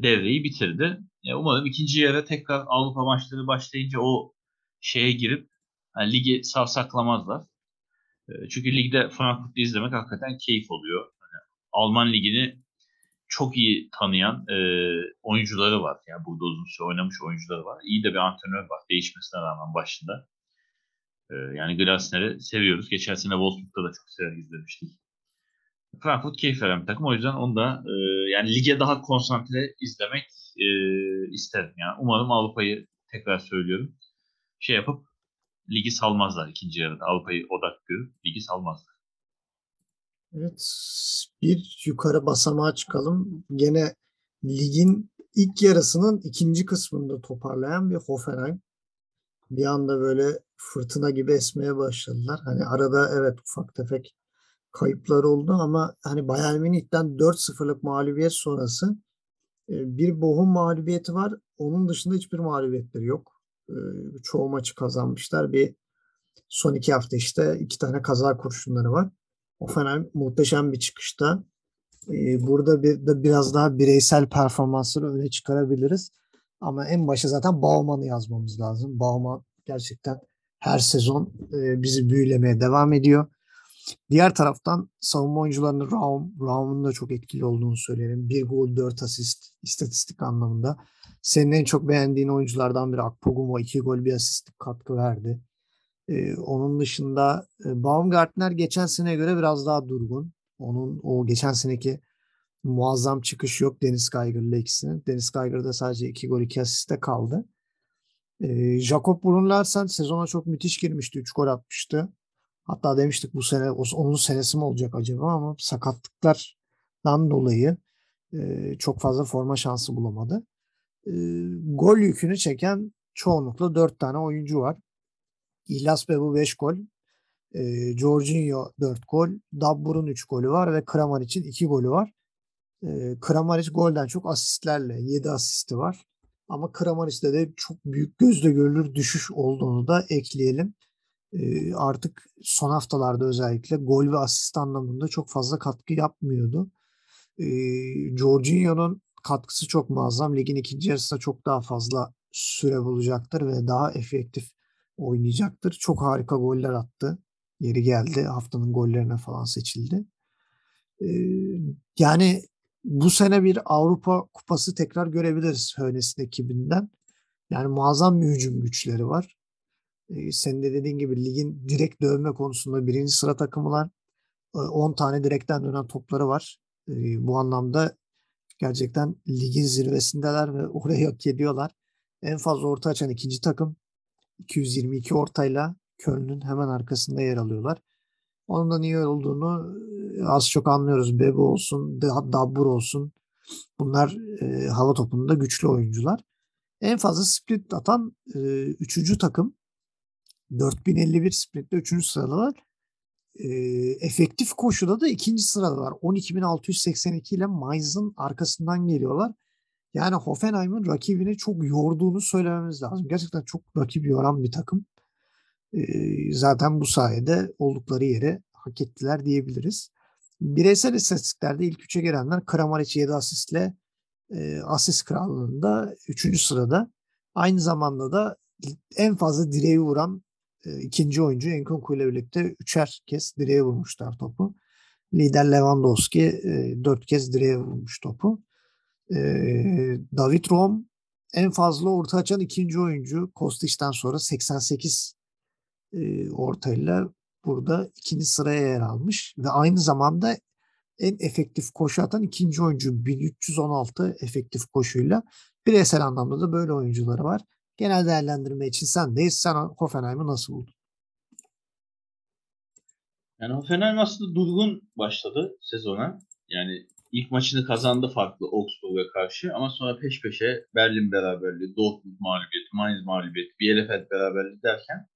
devreyi bitirdi. Umarım ikinci yarı tekrar Avrupa maçları başlayınca o şeye girip yani ligi savsaklamazlar. Çünkü ligde Frankfurt'u izlemek hakikaten keyif oluyor. Yani Alman ligini çok iyi tanıyan oyuncuları var. Yani burada uzun süre oynamış oyuncuları var. İyi de bir antrenör var değişmesine rağmen başında. Yani Glasner'i seviyoruz. Geçen sene Wolfsburg'da da çok severek izlemiştik. Frankfurt keyif veren bir takım. O yüzden onu da yani lige daha konsantre izlemek isterim. Yani umarım Avrupa'yı tekrar söylüyorum. Şey yapıp ligi salmazlar ikinci yarıda. Avrupa'yı odak görüp ligi salmazlar. Evet. Bir yukarı basamağa çıkalım. Gene ligin ilk yarısının ikinci kısmında toparlayan bir Hoffenheim. Bir anda böyle fırtına gibi esmeye başladılar. Hani arada evet ufak tefek kayıplar oldu ama hani Bayern Münih'ten 4-0'lık mağlubiyet sonrası bir Bochum mağlubiyeti var. Onun dışında hiçbir mağlubiyetleri yok. Çoğu maçı kazanmışlar. Bir son iki hafta işte iki tane kaza kurşunları var. Hoffenheim muhteşem bir çıkışta. Burada biraz daha bireysel performansları öne çıkarabiliriz. Ama en başa zaten Bauman'ı yazmamız lazım. Bauman gerçekten her sezon bizi büyülemeye devam ediyor. Diğer taraftan savunma oyuncularının Raum'un da çok etkili olduğunu söyleyelim. 1 gol 4 asist istatistik anlamında. Senin en çok beğendiğin oyunculardan biri Akpoguma 2 gol 1 asistlik katkı verdi. Onun dışında Baumgartner geçen seneye göre biraz daha durgun. Onun o geçen seneki muazzam çıkış yok Deniz Kaygır'la ikisinin. Deniz Kaygır'da sadece 2 gol 2 asiste kaldı. Jakob Brun-Larsen sezona çok müthiş girmişti. 3 gol atmıştı. Hatta demiştik bu sene onun senesi mi olacak acaba ama sakatlıklardan dolayı çok fazla forma şansı bulamadı. Gol yükünü çeken çoğunlukla 4 tane oyuncu var. İhlas Bebu 5 gol. Jorginho 4 gol. Dabbur'un 3 golü var ve Kramar için 2 golü var. Kramaric golden çok asistlerle 7 asisti var. Ama Kramaric'de de çok büyük gözle görülür düşüş olduğunu da ekleyelim. Artık son haftalarda özellikle gol ve asist anlamında çok fazla katkı yapmıyordu. Jorginho'nun katkısı çok muazzam. Ligin ikinci yarısında çok daha fazla süre bulacaktır ve daha efektif oynayacaktır. Çok harika goller attı. Yeri geldi. Haftanın gollerine falan seçildi. Yani bu sene bir Avrupa Kupası tekrar görebiliriz Hoeneß'in ekibinden. Yani muazzam bir hücum güçleri var. Senin de dediğin gibi ligin direkt dövme konusunda birinci sıra takımlar. 10 tane direkten dönen topları var. Bu anlamda gerçekten ligin zirvesindeler ve orayı hak ediyorlar. En fazla orta açan ikinci takım 222 ortayla Köln'ün hemen arkasında yer alıyorlar. Onun da niye olduğunu az çok anlıyoruz. Bebe olsun, Dabbur olsun. Bunlar hava topunda güçlü oyuncular. En fazla split atan 3. takım. 4051 split'te 3. sıradalar. Efektif koşuda da 2. sıradalar. 12.682 ile Mainz'ın arkasından geliyorlar. Yani Hoffenheim'in rakibini çok yorduğunu söylememiz lazım. Gerçekten çok rakip yoran bir takım. Zaten bu sayede oldukları yere hak ettiler diyebiliriz. Bireysel istatistiklerde ilk 3'e girenler Kramaric 7 asistle asist krallığında 3. sırada. Aynı zamanda da en fazla direği vuran ikinci oyuncu Enkunku ile birlikte 3'er kez direğe vurmuşlar topu. Lider Lewandowski 4 kez direğe vurmuş topu. David Rom en fazla orta açan ikinci oyuncu Kostić'ten sonra 88 ortayla burada 2. sıraya yer almış ve aynı zamanda en efektif koşu atan ikinci oyuncu 1316 efektif koşuyla. Bireysel anlamda da böyle oyuncuları var. Genel değerlendirme için sendeyiz. Sen Hoffenheim'i nasıl buldun? Yani Hoffenheim aslında durgun başladı sezona. Yani ilk maçını kazandı farklı Augsburg'a karşı ama sonra peş peşe Berlin beraberliği, Dortmund mağlubiyeti, Mainz mağlubiyeti, Bielefeld beraberliği derken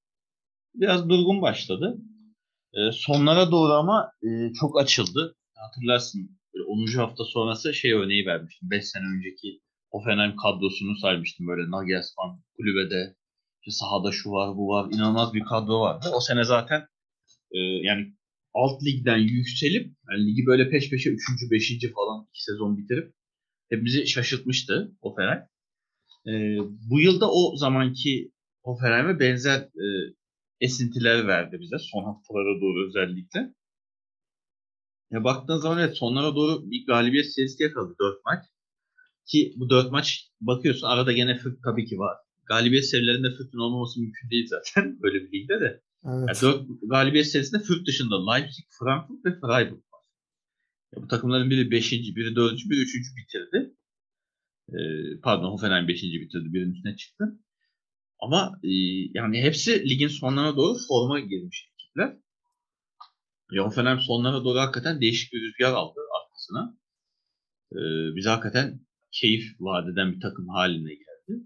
biraz durgun başladı. Sonlara doğru ama çok açıldı. Hatırlarsın Böyle 10. hafta sonrası şey örneği vermiştim. 5 sene önceki Hoffenheim kadrosunu saymıştım. Böyle Nagelsmann kulübede, işte sahada şu var bu var, inanılmaz bir kadro vardı. O sene zaten yani alt ligden yükselip yani ligi böyle peş peşe 3. 5. falan 2 sezon bitirip hepimizi şaşırtmıştı Hoffenheim. Bu yılda o zamanki Hoffenheim'e benzer esintiler verdi bize son haftalara doğru özellikle. Ya baktığın zaman evet, sonlara doğru bir galibiyet serisi yakaladı 4 maç. Ki bu 4 maç bakıyorsun arada gene fırk tabii ki var. Galibiyet serilerinde fırkın olmaması mümkün değil zaten böyle bir ligde de. Evet. Yani 4 galibiyet serisinde fırk dışında Leipzig, Frankfurt ve Freiburg var. Ya bu takımların biri 5. biri 4. biri 3. bitirdi. Pardon, Hoffenheim 5. bitirdi, birinin üstüne çıktı. Ama yani hepsi ligin sonlarına doğru forma girmiş ekipler. Ya Hoffenheim sonlara doğru hakikaten değişik bir rüzgar aldı arkasına. Bize hakikaten keyif vaat eden bir takım haline geldi.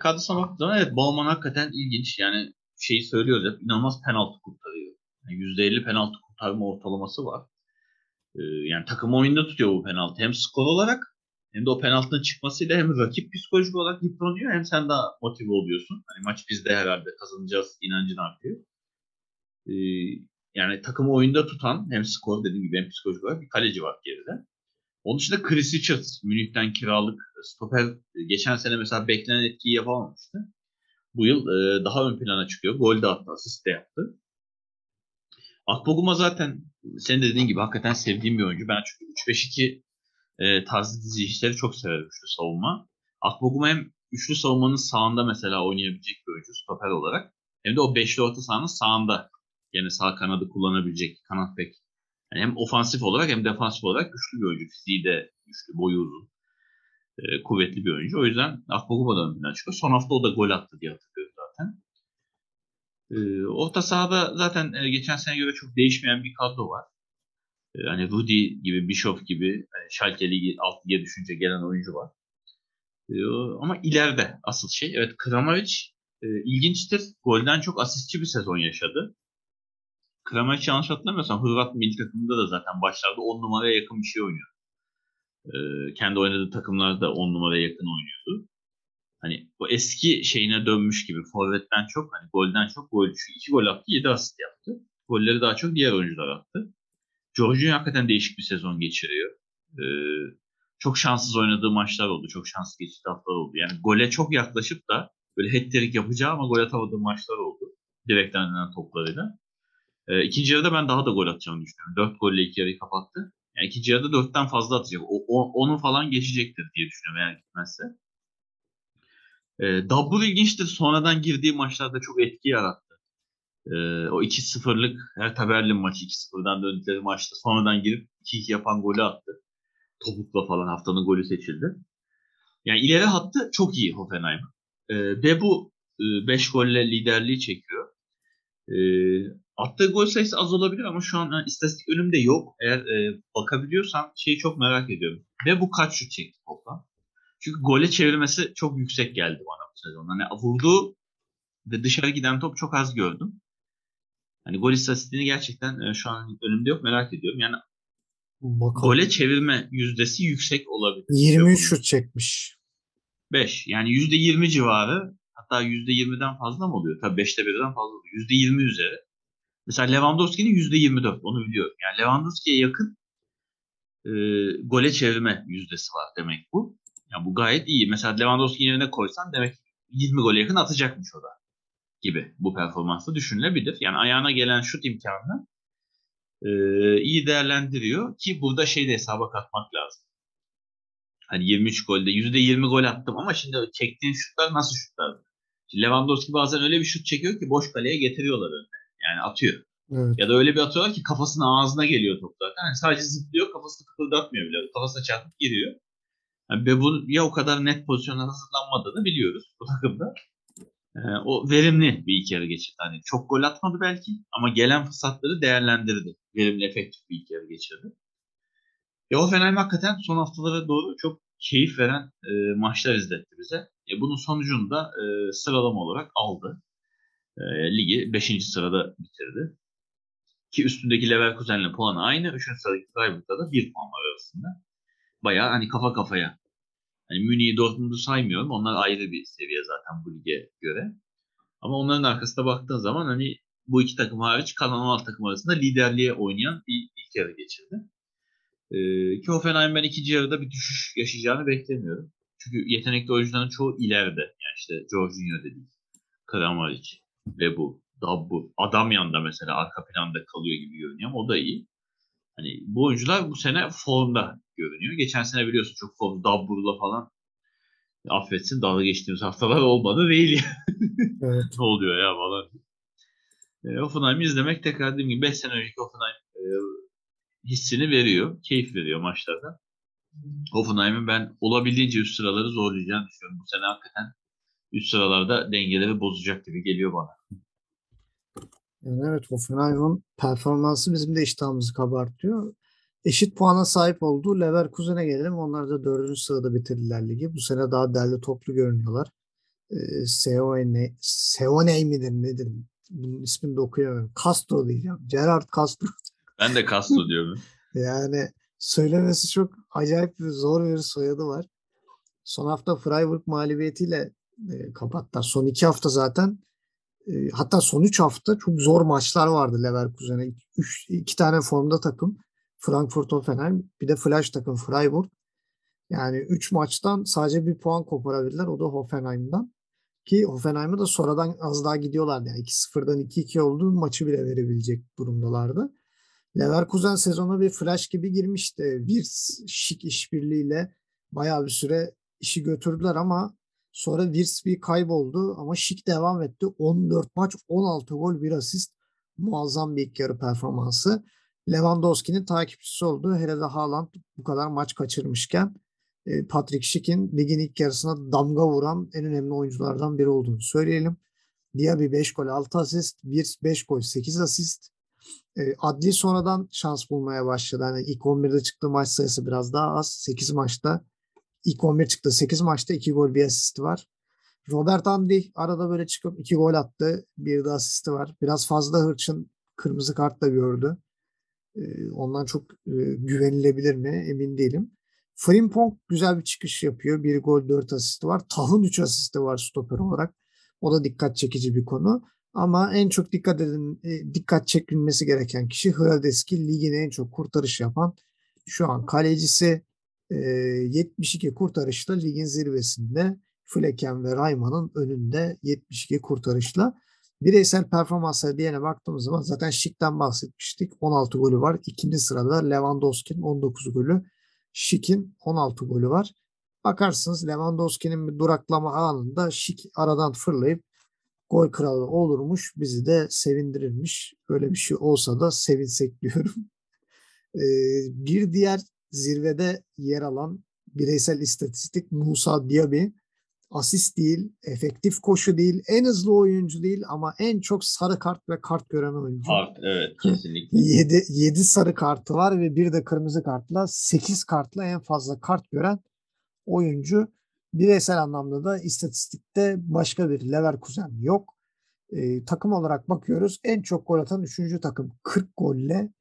Kadrosuna baktığı zaman evet, Bauman hakikaten ilginç. Yani şeyi söylüyoruz hep, inanılmaz penaltı kurtarıyor. Yani %50 penaltı kurtarma ortalaması var. Yani takım oyunda tutuyor bu penaltı. Hem skor olarak hem de o penaltının çıkmasıyla hem rakip psikolojik olarak yıpranıyor, hem sen daha motive oluyorsun. Hani maç bizde herhalde, kazanacağız inancın artıyor. Yani takımı oyunda tutan hem skor dediğim gibi hem psikolojik olarak bir kaleci var geride. Onun dışında Chris Richards, Münih'ten kiralık stoper, geçen sene mesela beklenen etkiyi yapamamıştı. Bu yıl daha ön plana çıkıyor. Gol de attı, asist de yaptı. Akpoguma zaten senin dediğin gibi hakikaten sevdiğim bir oyuncu. Ben çünkü 3-5-2 tarzı dizi işleri çok severim, üçlü savunma. Akpoguma hem üçlü savunmanın sağında mesela oynayabilecek bir oyuncu stoper olarak, hem de o beşli orta sahanın sağında. Yani sağ kanadı kullanabilecek kanat bek. Yani hem ofansif olarak hem defansif olarak güçlü bir oyuncu. Fiziği de güçlü, boyu uzun. Kuvvetli bir oyuncu. O yüzden Akpoguma'dan önünden çıkıyor. Son hafta o da gol attı diye hatırlıyorum zaten. Orta sahada zaten geçen sene göre çok değişmeyen bir kadro var. Hani Rudy gibi, Bischoff gibi, yani Schalke Ligi alt lige düşünce gelen oyuncu var. Ama ileride asıl şey. Evet, Kramaric ilginçtir. Golden çok asistçi bir sezon yaşadı. Kramaric yanlış hatırlamıyorsam Hırvat milli takımında da zaten başlarda 10 numaraya yakın bir şey oynuyordu. Kendi oynadığı takımlarda 10 numaraya yakın oynuyordu. Hani o eski şeyine dönmüş gibi, forvetten çok, hani golden çok golcü. 2 gol attı, 7 asist yaptı. Golleri daha çok diğer oyuncular attı. Jorginho hakikaten değişik bir sezon geçiriyor. Çok şanssız oynadığı maçlar oldu. Çok şanssız geçirdiği haftalar oldu. Yani gole çok yaklaşıp da böyle hat-trick yapacağı ama gol atamadığı maçlar oldu. Direkten oynanan toplarıyla. İkinci yarıda ben daha da gol atacağını düşünüyorum. 4 golle ilk yarıyı kapattı. Yani ikinci yarıda 4'ten fazla atacak. Onu falan geçecektir diye düşünüyorum eğer gitmezse. Dabur ilginçtir. Sonradan girdiği maçlarda çok etki yarattı. O 2-0'lık Hertha Berlin maçı, 2-0'dan döndükleri maçta sonradan girip 2-2 yapan golü attı. Topukla falan haftanın golü seçildi. Yani ileri hattı çok iyi Hoffenheim. Bebu 5 golle liderliği çekiyor. Attığı gol sayısı az olabilir ama şu an istatistik önümde yok. Eğer bakabiliyorsan şeyi çok merak ediyorum. Ve bu kaç şut çekti toplam? Çünkü gole çevirmesi çok yüksek geldi bana bu sezon. Hani vurdu ve dışarı giden top çok az gördüm. Hani gol istatistiğini gerçekten şu an önümde yok, merak ediyorum. Yani bakalım. Gole çevirme yüzdesi yüksek olabilir. 23 şut çekmiş. 5 yani %20 civarı, hatta %20'den fazla mı oluyor? Tabii 5'te 1'den fazla oluyor. %20 üzeri. Mesela Lewandowski'nin %24, onu biliyorum. Yani Lewandowski'ye yakın gole çevirme yüzdesi var demek bu. Yani bu gayet iyi. Mesela Lewandowski'nin yerine koysan demek 20 gole yakın atacakmış o da gibi. Bu performansla düşünülebilir. Yani ayağına gelen şut imkanını iyi değerlendiriyor ki burada şey de hesaba katmak lazım. Hani 23 golde %20 gol attım ama şimdi çektiğin şutlar nasıl şutlardı? Şimdi Lewandowski bazen öyle bir şut çekiyor ki boş kaleye getiriyorlar önüne. Yani atıyor. Evet. Ya da öyle bir atıyorlar ki kafasının ağzına geliyor top zaten. Yani sadece zıplıyor, kafasını kıpırdatmıyor bile. Kafasına çarpıp giriyor. Yani Bebu ya o kadar net pozisyona hazırlanmadığını biliyoruz bu takımda. O verimli bir ilk yarı geçirdi. Hani çok gol atmadı belki ama gelen fırsatları değerlendirdi. Verimli, efektif bir ilk yarı geçirdi. Ya Hoffenheim hakikaten son haftalara doğru çok keyif veren maçlar izletti bize. Bunun sonucunu da sıralama olarak aldı. Ligi 5. sırada bitirdi. Ki üstündeki Leverkusen'le puanı aynı. 3. sıradaki Freiburg'da da 1 puan var arasında. Bayağı hani kafa kafaya. Hani Münih'i, Dortmund'u saymıyorum. Onlar ayrı bir seviye zaten bu lige göre. Ama onların arkasına baktığın zaman hani bu iki takım hariç kalan 16 takım arasında liderliğe oynayan bir ilk yarı geçirdi. Ki Hoffenheim ben ikinci yarıda bir düşüş yaşayacağını beklemiyorum. Çünkü yetenekli oyuncuların çoğu ileride. Yani işte Jorginho dedik, Kramaric ve bu adam yanda mesela arka planda kalıyor gibi görünüyor ama o da iyi. Hani bu oyuncular bu sene formda görünüyor. Geçen sene biliyorsun çok formda Dabbur'la falan affetsin dalga geçtiğimiz haftalar olmadı değil evet. Ne oluyor ya falan. Hoffenheim'i izlemek tekrar dediğim gibi 5 sene önceki Hoffenheim hissini veriyor. Keyif veriyor maçlarda. Hoffenheim'in ben olabildiğince üst sıraları zorlayacağını düşünüyorum. Bu sene hakikaten üst sıralarda dengeleri bozacak gibi geliyor bana. Yani evet, Hoffenheim'in performansı bizim de iştahımızı kabartıyor. Eşit puana sahip olduğu Leverkusen'e gelelim. Onlar da 4. sırada bitirdiler ligi. Bu sene daha derli toplu görünüyorlar. Seone midir nedir? Bunun ismini de okuyamıyorum. Castro diyeceğim. Gerard Castro. Ben de Castro diyorum. Yani söylemesi çok acayip bir zor bir soyadı var. Son hafta Freiburg mağlubiyetiyle kapattılar. Son 2 hafta zaten hatta son 3 hafta çok zor maçlar vardı Leverkusen'e. 2 tane formda takım. Frankfurt, Hoffenheim, bir de flash takım Freiburg. Yani 3 maçtan sadece bir puan koparabilirler. O da Hoffenheim'dan. Ki Hoffenheim'e de sonradan az daha gidiyorlardı. Yani 2-0'dan 2-2 oldu. Maçı bile verebilecek durumdalardı. Leverkusen sezonu bir flash gibi girmişti. Bir Schick işbirliğiyle bayağı bir süre işi götürdüler ama sonra Wirtz bir kayboldu ama Schick devam etti. 14 maç, 16 gol, 1 asist. Muazzam bir ilk yarı performansı. Lewandowski'nin takipçisi oldu. Hele de Haaland bu kadar maç kaçırmışken Patrick Schick'in ligin ilk yarısına damga vuran en önemli oyunculardan biri olduğunu söyleyelim. Diaby 5 gol, 6 asist. Wirtz 5 gol, 8 asist. Adli sonradan şans bulmaya başladı. Yani ilk 11'de çıktığı maç sayısı biraz daha az. 8 maçta. İlk 11 çıktı. 8 maçta 2 gol bir asisti var. Robert Andy arada böyle çıkıp 2 gol attı. Bir de asisti var. Biraz fazla hırçın kırmızı kart da gördü. Ondan çok güvenilebilir mi emin değilim. Frimpong güzel bir çıkış yapıyor. 1 gol 4 asisti var. Tahun 3 asisti var stoper olarak. O da dikkat çekici bir konu. Ama en çok dikkat çekilmesi gereken kişi Hradeski, ligin en çok kurtarış yapan şu an kalecisi. 72 kurtarışla ligin zirvesinde, Flecken ve Rayman'ın önünde 72 kurtarışla. Bireysel performansları diyene baktığımız zaman zaten Schick'ten bahsetmiştik. 16 golü var. 2. sırada Lewandowski'nin 19 golü. Schick'in 16 golü var. Bakarsınız Lewandowski'nin bir duraklama anında Schick aradan fırlayıp gol kralı olurmuş. Bizi de sevindirirmiş. Böyle bir şey olsa da sevinsek diyorum. Bir diğer zirvede yer alan bireysel istatistik Musa Diaby. Asist değil, efektif koşu değil, en hızlı oyuncu değil ama en çok sarı kart ve kart gören oyuncu. Kart, evet kesinlikle. 7 sarı kartı var ve bir de kırmızı kartla 8 kartla en fazla kart gören oyuncu. Bireysel anlamda da istatistikte başka bir Leverkusen yok. Takım olarak bakıyoruz. En çok gol atan 3. takım 40 golle.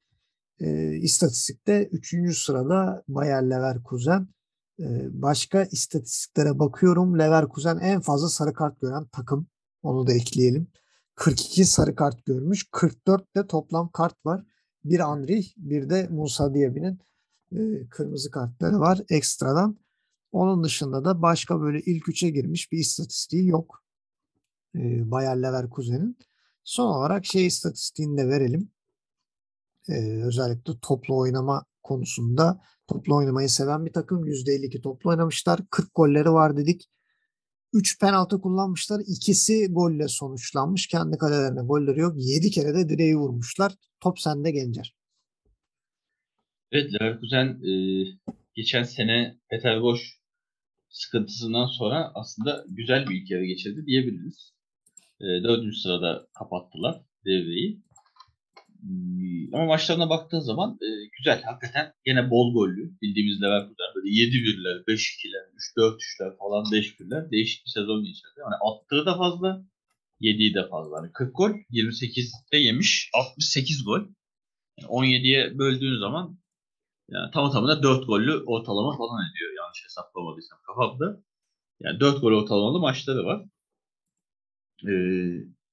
İstatistikte 3. sırada Bayer Leverkusen. Başka istatistiklere bakıyorum. Leverkusen en fazla sarı kart gören takım. Onu da ekleyelim. 42 sarı kart görmüş. 44 de toplam kart var. Bir Andrih, bir de Musa Diaby'nin kırmızı kartları var ekstradan. Onun dışında da başka böyle ilk 3'e girmiş bir istatistiği yok. Bayer Leverkusen'in. Son olarak istatistiğini de verelim. Özellikle toplu oynama konusunda toplu oynamayı seven bir takım. %52 toplu oynamışlar. 40 golleri var dedik. 3 penaltı kullanmışlar. İkisi golle sonuçlanmış. Kendi kalelerine golleri yok. 7 kere de direği vurmuşlar. Top sende Gencer. Evet, Leverkusen geçen sene Peter Bosz sıkıntısından sonra aslında güzel bir ilk yarı geçirdi diyebiliriz. 4. sırada kapattılar devreyi. Ama maçlarına baktığın zaman güzel. Hakikaten gene bol gollü. Bildiğimiz Leverkusen böyle 7-1'ler, 5-2'ler, 3-4-3'ler falan 5-1'ler. Değişik bir sezon geçirdi. Yani attığı da fazla, yediği de fazla. Yani 40 gol, 28'de yemiş, 68 gol. Yani 17'ye böldüğün zaman yani tam tamına 4 gollü ortalama falan ediyor. Yanlış hesaplamadıysam kafamda. Yani 4 gol ortalamalı maçları var.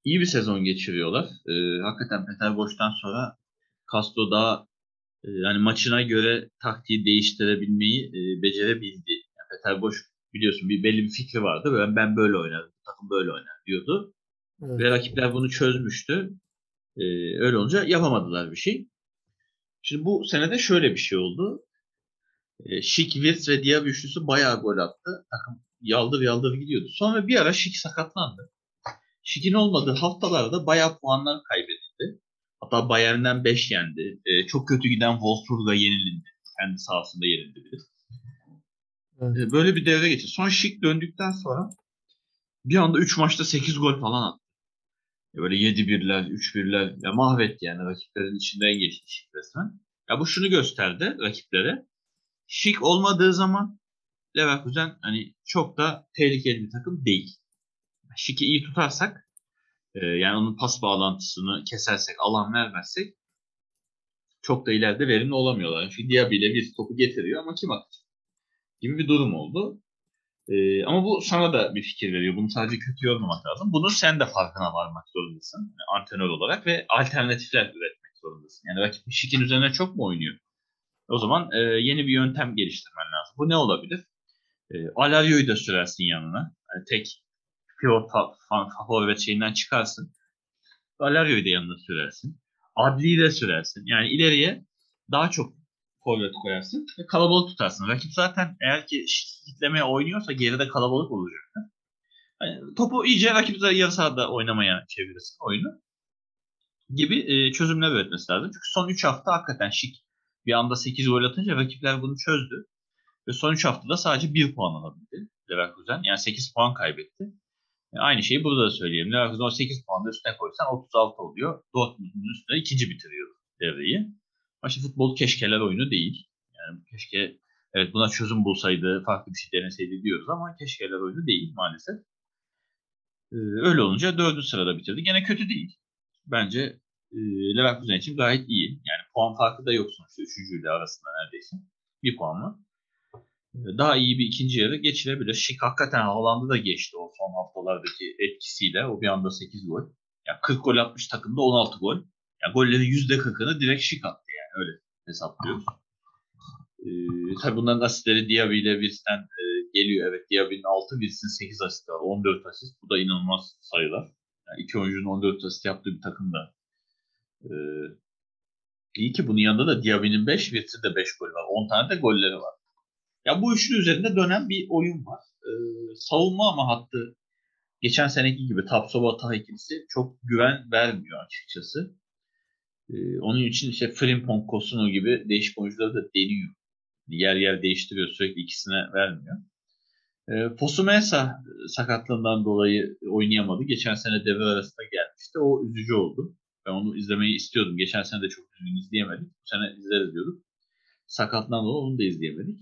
İyi bir sezon geçiriyorlar. Hakikaten Peterboş'tan sonra Castro daha yani maçına göre taktiği değiştirebilmeyi becerebildi. Yani Peterboş biliyorsun belli bir fikri vardı. Ben böyle oynarım, takım böyle oynar diyordu. Evet. Ve rakipler bunu çözmüştü. Öyle olunca yapamadılar bir şey. Şimdi bu senede şöyle bir şey oldu. Schick, Wirtz ve Diaby üçlüsü bayağı gol attı. Takım yaldır yaldır gidiyordu. Sonra bir ara Schick sakatlandı. Schick'in olmadığı haftalarda bayağı puanlar kaybedildi. Hatta Bayern'den 5 yendi. Çok kötü giden Wolfsburg'a yenildi. Kendi sahasında yenildi bile. Evet. Böyle bir devre geçti. Son Schick döndükten sonra bir anda 3 maçta 8 gol falan attı. Böyle 7-1'ler, 3-1'ler ya mahvetti yani. Rakiplerin içinden geçti Schick resmen. Ya bu şunu gösterdi rakiplere. Schick olmadığı zaman Leverkusen hani çok da tehlikeli bir takım değil. Schick'i iyi tutarsak yani onun pas bağlantısını kesersek, alan vermezsek çok da ileride verimli olamıyorlar. Çünkü Diaby ile bir topu getiriyor ama kim atacak gibi bir durum oldu. Ama bu sana da bir fikir veriyor. Bunu sadece kötü yormamak lazım. Bunu sen de farkına varmak zorundasın. Yani antrenör olarak ve alternatifler üretmek zorundasın. Yani rakip Schick'in üzerine çok mu oynuyor? O zaman yeni bir yöntem geliştirmen lazım. Bu ne olabilir? Alario'yu da sürersin yanına. Yani tek pivot forvet şeyinden çıkarsın. Alario'yu da yanına sürersin. Adli'yi de sürersin. Yani ileriye daha çok forvet koyarsın ve kalabalık tutarsın. Rakip zaten eğer ki kitlemeye oynuyorsa geride kalabalık olacaktır. Yani topu iyice rakipler yarı sahada oynamaya çevirirsin oyunu gibi çözümler üretmesi lazım. Çünkü son 3 hafta hakikaten Schick bir anda 8 gol atınca rakipler bunu çözdü. Ve son 3 haftada sadece 1 puan alabildi Leverkusen. Yani 8 puan kaybetti. Yani aynı şeyi burada da söyleyeyim. Leverkusen 8 puan da üstüne koysan 36 oluyor. Dortmund'un üstüne ikinci bitiriyor devreyi. Ama futbol keşkeler oyunu değil. Yani keşke evet buna çözüm bulsaydı, farklı bir şey deneseydi diyoruz ama keşkeler oyunu değil maalesef. Öyle olunca 4. sırada bitirdi. Gene kötü değil. Bence Leverkusen için gayet iyi. Yani puan farkı da yok sonuçta. 3. ile arasında neredeyse. Bir puanla. Daha iyi bir ikinci yarı geçilebilir. Schick hakikaten Haaland'ı da geçti o son haftalardaki etkisiyle. O bir anda 8 gol. Yani 40 gol atmış takımda 16 gol. Yani gollerin %40'ını direkt Schick attı yani. Öyle hesaplıyoruz. Tabii bunların asistleri Diaby ile Wirtz'ten geliyor. Evet Diaby'nin 6, Wirtz'in 8 asisti var. 14 asist. Bu da inanılmaz sayılar. Yani iki oyuncunun 14 asist yaptığı bir takımda. İyi ki bunun yanında da Diaby'nin 5, Wirtz'in de 5 golü var. 10 tane de golleri var. Ya bu üçlü üzerinde dönen bir oyun var. Savunma ama hattı geçen seneki gibi Tapsoba-Taha ikilisi çok güven vermiyor açıkçası. Onun için işte Frimpong, Kosunu gibi değişik oyuncuları da deniyor. Yer yer değiştiriyor, sürekli ikisine vermiyor. Fosu-Mensah sakatlığından dolayı oynayamadı. Geçen sene devre arasında gelmişti. O üzücü oldu. Ben onu izlemeyi istiyordum. Geçen sene de çok üzgün izleyemedik. Bu sene izleriz diyorduk. Sakatlığından dolayı onu da izleyemedik.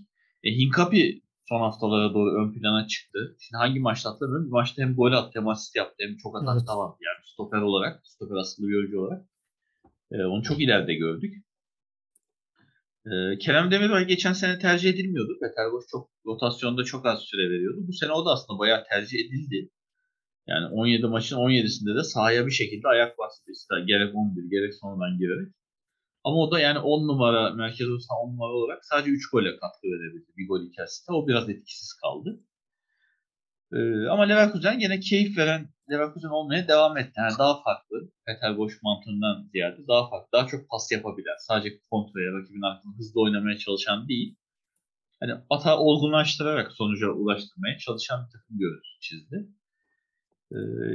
Hinkapi son haftalara doğru ön plana çıktı. Şimdi hangi maçta atlamıyorum? Bir maçta hem gol attı, hem asist yaptı, hem çok atak evet. Tamam. Yani stoper olarak, stoper asıllı bir oyuncu olarak. Onu çok ileride gördük. Kerem Demirbay geçen sene tercih edilmiyordu. Peterboş çok rotasyonda çok az süre veriyordu. Bu sene o da aslında bayağı tercih edildi. Yani 17 maçın 17'sinde de sahaya bir şekilde ayak bastı. İşte gerek 11 gerek sonradan girerek. Ama o da yani 10 numara, merkez olsa 10 numara olarak sadece 3 gole katkı verebildi. Bir gol iki asiste. O biraz etkisiz kaldı. Ama Leverkusen gene keyif veren Leverkusen olmaya devam etti. Yani daha farklı. Peterboş mantığından ziyade daha farklı. Daha çok pas yapabilen. Sadece kontraya, rakibin arkasında hızlı oynamaya çalışan değil. Hani atağı olgunlaştırarak sonuca ulaştırmaya çalışan bir takım görüntüsü çizdi.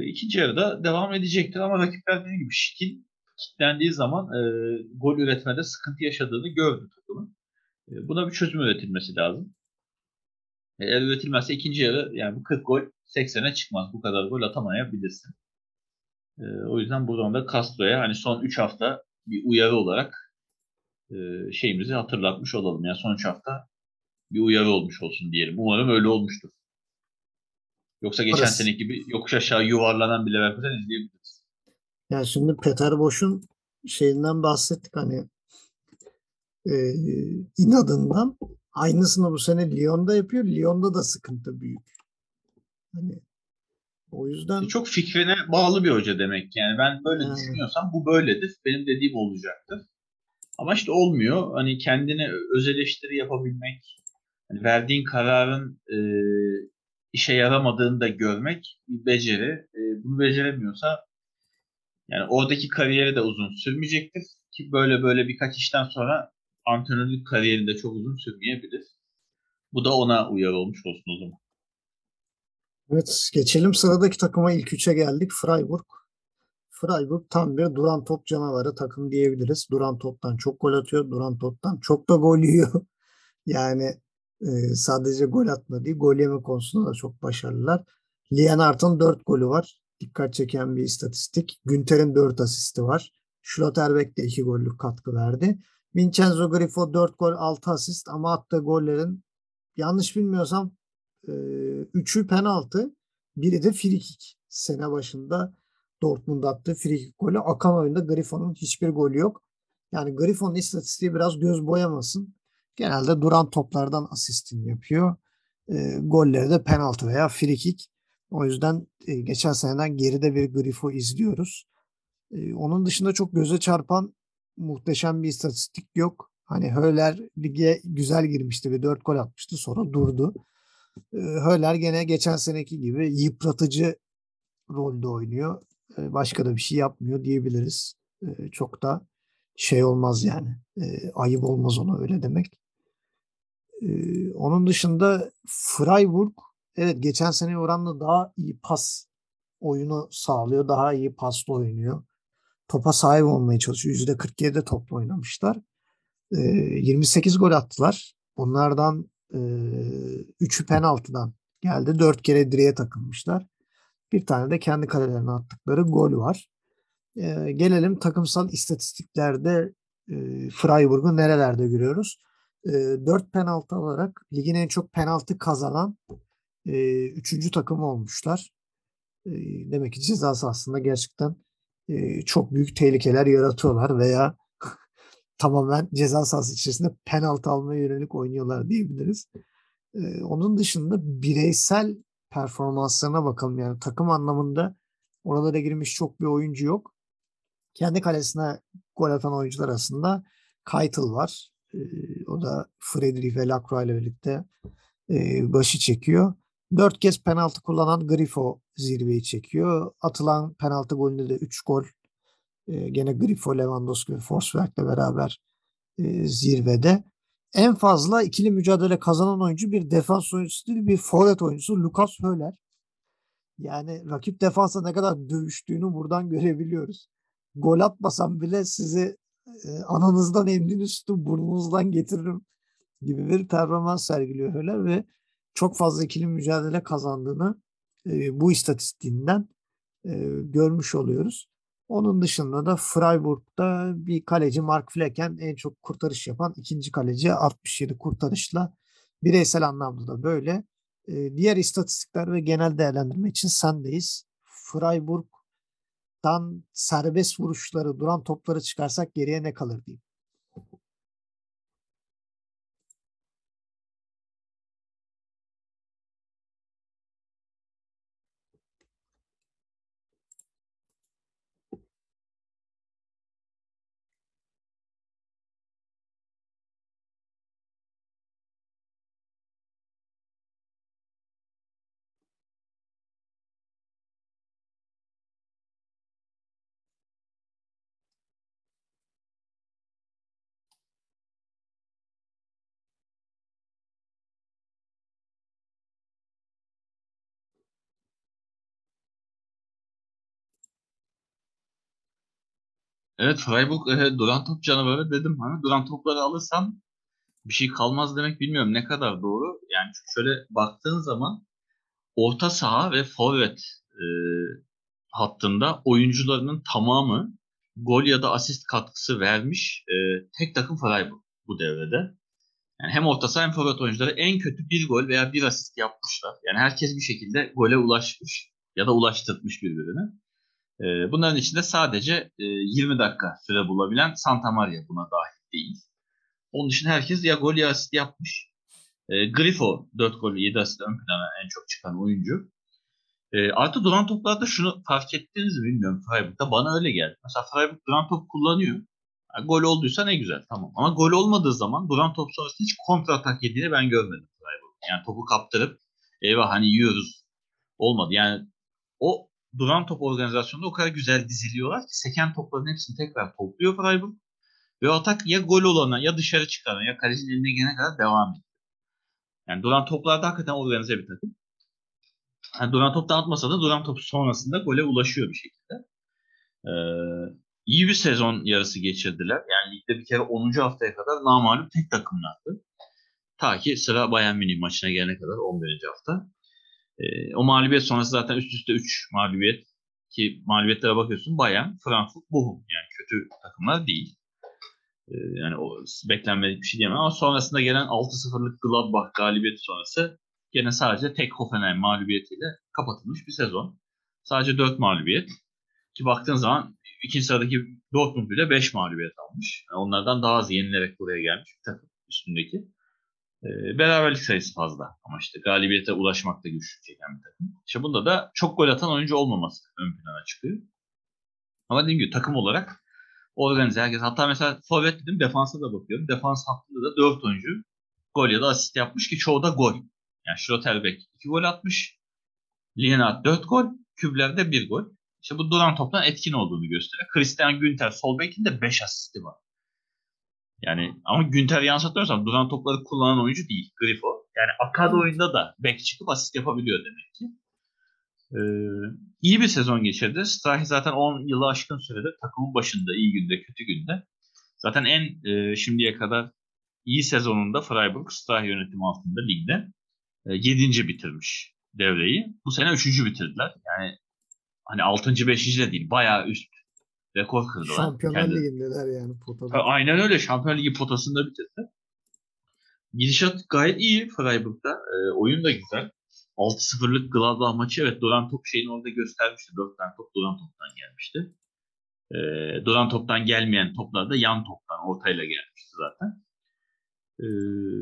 İkinci yarıda devam edecektir ama rakipler dediğim gibi Schick'in kitlendiği zaman gol üretmede sıkıntı yaşadığını gördü takımın. Buna bir çözüm üretilmesi lazım. Eğer üretilmezse ikinci yarı yani bu 40 gol 80'e çıkmaz. Bu kadar gol atamayabilirsin. O yüzden buradan da Castro'ya hani son 3 hafta bir uyarı olarak şeyimizi hatırlatmış olalım. Yani son 3 hafta bir uyarı olmuş olsun diyelim. Umarım öyle olmuştur. Yoksa geçen seneki gibi yokuş aşağı yuvarlanan bir Leverkusen izleyebiliriz. Yani şimdi Peterboş'un şeyinden bahsettik hani inadından aynısını bu sene Lyon'da yapıyor. Lyon'da da sıkıntı büyük. Hani o yüzden çok fikrine bağlı bir hoca demek yani. Ben böyle düşünüyorsam bu böyledir. Benim dediğim olacaktır. Ama işte olmuyor. Hani kendine öz eleştiri yapabilmek, hani verdiğin kararın işe yaramadığını da görmek bir beceri. Bunu beceremiyorsa yani oradaki kariyeri de uzun sürmeyecektir ki böyle birkaç işten sonra antrenörlük kariyeri de çok uzun sürmeyebilir. Bu da ona uyarı olmuş olsun o zaman. Evet, geçelim sıradaki takıma, ilk üçe geldik. Freiburg. Freiburg tam bir duran top canavarı takım diyebiliriz. Duran toptan çok gol atıyor. Duran toptan çok da gol yiyor. Yani sadece gol atma değil, gol yeme konusunda da çok başarılılar. Lienhardt'ın 4 golü var. Dikkat çeken bir istatistik. Günter'in 4 asisti var. Schlotterbeck de 2 gollük katkı verdi. Vincenzo Grifo 4 gol 6 asist ama attığı gollerin yanlış bilmiyorsam 3'ü penaltı, biri de frikik. Sene başında Dortmund'da attığı frikik golü. Akan oyunda Grifo'nun hiçbir golü yok. Yani Grifo'nun istatistiği biraz göz boyamasın. Genelde duran toplardan asistini yapıyor. Golleri de penaltı veya frikik. O yüzden geçen seneden geride bir Grifo izliyoruz. Onun dışında çok göze çarpan muhteşem bir istatistik yok. Hani Höller lige güzel girmişti ve 4 gol atmıştı, sonra durdu. Höller gene geçen seneki gibi yıpratıcı rolde oynuyor. Başka da bir şey yapmıyor diyebiliriz. Çok da şey olmaz yani. Ayıp olmaz ona öyle demek. Onun dışında Freiburg evet geçen sene oranla daha iyi pas oyunu sağlıyor. Daha iyi pasla oynuyor. Topa sahip olmaya çalışıyor. %47'de topla oynamışlar. 28 gol attılar. Bunlardan 3'ü penaltıdan geldi. 4 kere direğe takılmışlar. Bir tane de kendi kalelerine attıkları gol var. Gelelim takımsal istatistiklerde Freiburg'u nerelerde görüyoruz. 4 penaltı olarak ligin en çok penaltı kazanan 3. takımı olmuşlar. Demek ki ceza sahasında gerçekten çok büyük tehlikeler yaratıyorlar veya tamamen ceza sahası içerisinde penaltı almaya yönelik oynuyorlar diyebiliriz. Onun dışında bireysel performanslarına bakalım. Yani takım anlamında oralara girmiş çok bir oyuncu yok. Kendi kalesine gol atan oyuncular arasında Keitel var. O da Friedrich ve Lacroix ile birlikte başı çekiyor. 4 kez penaltı kullanan Grifo zirveyi çekiyor. Atılan penaltı golünde de 3 gol. Gene Grifo, Lewandowski ve Forsberg'le beraber zirvede. En fazla ikili mücadele kazanan oyuncu bir defans oyuncusu değil, bir forvet oyuncusu Lucas Höller. Yani rakip defansa ne kadar dövüştüğünü buradan görebiliyoruz. Gol atmasam bile sizi ananızdan emdin üstü burnunuzdan getiririm gibi bir performans sergiliyor Höller ve çok fazla ikili mücadele kazandığını bu istatistiğinden görmüş oluyoruz. Onun dışında da Freiburg'da bir kaleci Mark Flecken en çok kurtarış yapan ikinci kaleci 67 kurtarışla bireysel anlamda da böyle. Diğer istatistikler ve genel değerlendirme için sendeyiz. Freiburg'dan serbest vuruşları, duran topları çıkarsak geriye ne kalır diyeyim. Evet, Freiburg duran top canavarı dedim. Hani duran topları alırsam bir şey kalmaz demek bilmiyorum ne kadar doğru. Yani şöyle baktığın zaman orta saha ve forvet hattında oyuncularının tamamı gol ya da asist katkısı vermiş tek takım Freiburg bu devrede. Yani hem orta saha hem forvet oyuncuları en kötü bir gol veya bir asist yapmışlar. Yani herkes bir şekilde gole ulaşmış ya da ulaştırmış birbirine. Bunların içinde sadece 20 dakika süre bulabilen Santa Maria buna dahil değil. Onun dışında herkes ya gol ya asist yapmış. Grifo 4 gol ve 7 asist ön plana en çok çıkan oyuncu. Artı duran toplarda şunu fark ettiniz mi bilmiyorum Freiburg'da. Bana öyle geldi. Mesela Freiburg duran top kullanıyor. Yani gol olduysa ne güzel, tamam. Ama gol olmadığı zaman duran top sonrasında hiç kontra atak yediğini ben görmedim Freiburg'da. Yani topu kaptırıp eyvah hani yiyoruz olmadı. Yani o duran top organizasyonunda o kadar güzel diziliyorlar ki seken topların hepsini tekrar topluyor Freiburg. Ve atak ya gol olana ya dışarı çıkana ya kalecinin eline gelene kadar devam ediyor. Yani duran toplarda hakikaten organize bir takım. Yani duran top dağıtmasa da duran top sonrasında gole ulaşıyor bir şekilde. İyi bir sezon yarısı geçirdiler. Yani ligde bir kere 10. haftaya kadar namağlup tek takımlardı. Ta ki sıra Bayern Münih maçına gelene kadar 11. hafta. O mağlubiyet sonrası zaten üst üste 3 mağlubiyet ki mağlubiyetlere bakıyorsun Bayern, Frankfurt, Bochum. Yani kötü takımlar değil. Yani o beklenmedik bir şey diyemem ama sonrasında gelen 6-0'lık Gladbach galibiyeti sonrası gene sadece tek Hoffenheim mağlubiyetiyle kapatılmış bir sezon. Sadece 4 mağlubiyet ki baktığın zaman 2. sıradaki Dortmund bile 5 mağlubiyet almış. Yani onlardan daha az yenilerek buraya gelmiş bir takım üstündeki. Beraberlik sayısı fazla ama işte galibiyete ulaşmakta güçlük çeken bir takım. İşte bunda da çok gol atan oyuncu olmaması ön plana çıkıyor. Ama dediğim gibi takım olarak organize herkes. Hatta mesela forvet dedim, defansa da bakıyorum. Defans hattında da 4 oyuncu gol ya da asist yapmış ki çoğu da gol. Yani Schlotterbeck 2 gol atmış. Lienhardt 4 gol. Kübler'de 1 gol. İşte bu duran toptan etkin olduğunu gösteriyor. Christian Günther sol bek'in de 5 asisti var. Yani ama Günther yansıtıyorsam duran topları kullanan oyuncu değil. Grifo. Yani akad oyunda da bek çıkıp asist yapabiliyor demek ki. İyi bir sezon geçirdi. Strahi zaten 10 yılı aşkın sürede takımın başında, iyi günde, kötü günde. Zaten en şimdiye kadar iyi sezonunda Freiburg Strahi yönetimi altında ligde 7. bitirmiş devreyi. Bu sene 3. bitirdiler. Yani hani 6. 5. de değil. Bayağı üst rekor kırdılar. Şampiyonlar Ligi'ndeler yani potada. Aynen öyle. Şampiyonlar Ligi potasında bitirdi. Gidişat gayet iyi Freiburg'da. Oyun da güzel. 6-0'lık Gladbach maçı, evet duran top şeyini orada göstermişti. 4 tane top duran toptan gelmişti. Duran toptan gelmeyen toplar da yan toptan, ortayla gelmişti zaten.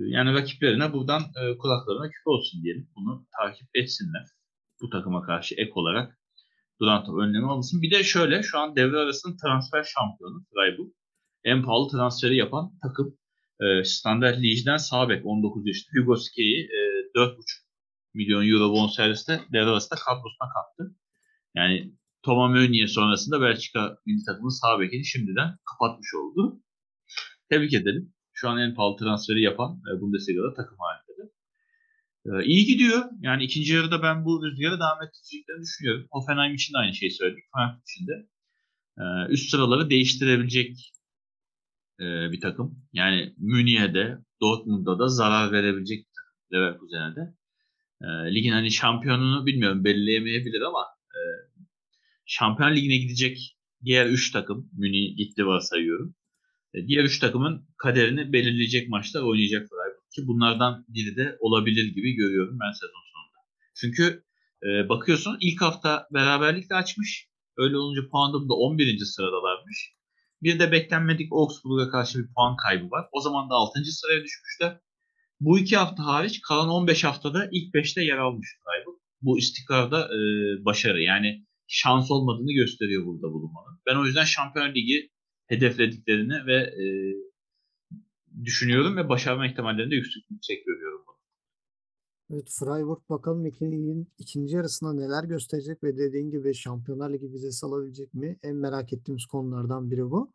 Yani rakiplerine buradan kulaklarına küpe olsun diyelim. Bunu takip etsinler. Bu takıma karşı ek olarak duran top önlemi alınsın. Bir de şöyle, şu an devre arasının transfer şampiyonu Freiburg. En pahalı transferi yapan takım. Standard Liège'den sağ bek 19 yaşında Hugo Ske'yi 4,5 milyon euro bonserviste devre arasında kadrosuna kattı. Yani Thomas Meunier sonrasında Belçika milli takımının sağ bekini şimdiden kapatmış oldu. Tebrik edelim. Şu an en pahalı transferi yapan Bundesliga'da takım halinde. İyi gidiyor. Yani ikinci yarıda ben bu rüzgara devam ettireceklerini düşünüyorum. Hoffenheim için de aynı şeyi söyledik. Frankfurt için de. Üst sıraları değiştirebilecek bir takım. Yani Münih'de, Dortmund'da da zarar verebilecek bir takım. Leverkusen'e de. Ligin hani şampiyonunu bilmiyorum, belirleyemeyebilir ama Şampiyon Ligi'ne gidecek diğer 3 takım, Münih gitti varsayıyorum. Diğer 3 takımın kaderini belirleyecek maçlar oynayacaklar ki bunlardan biri de olabilir gibi görüyorum ben sezon sonunda. Çünkü bakıyorsun ilk hafta beraberlikle açmış. Öyle olunca puan durumda 11. sıradalarmış. Bir de beklenmedik Augsburg'a karşı bir puan kaybı var. O zaman da 6. sıraya düşmüşler. Bu 2 hafta hariç kalan 15 haftada ilk 5'te yer almış Freiburg. Bu istikrarda başarı. Yani şans olmadığını gösteriyor burada bulunmanın. Ben o yüzden Şampiyonlar Ligi hedeflediklerini ve düşünüyorum ve başarma ihtimallerini de yüksek görüyorum bunu. Evet, Freiburg bakalım ligin ikinci yarısında neler gösterecek ve dediğin gibi Şampiyonlar Ligi vizesi alabilecek mi? En merak ettiğimiz konulardan biri bu.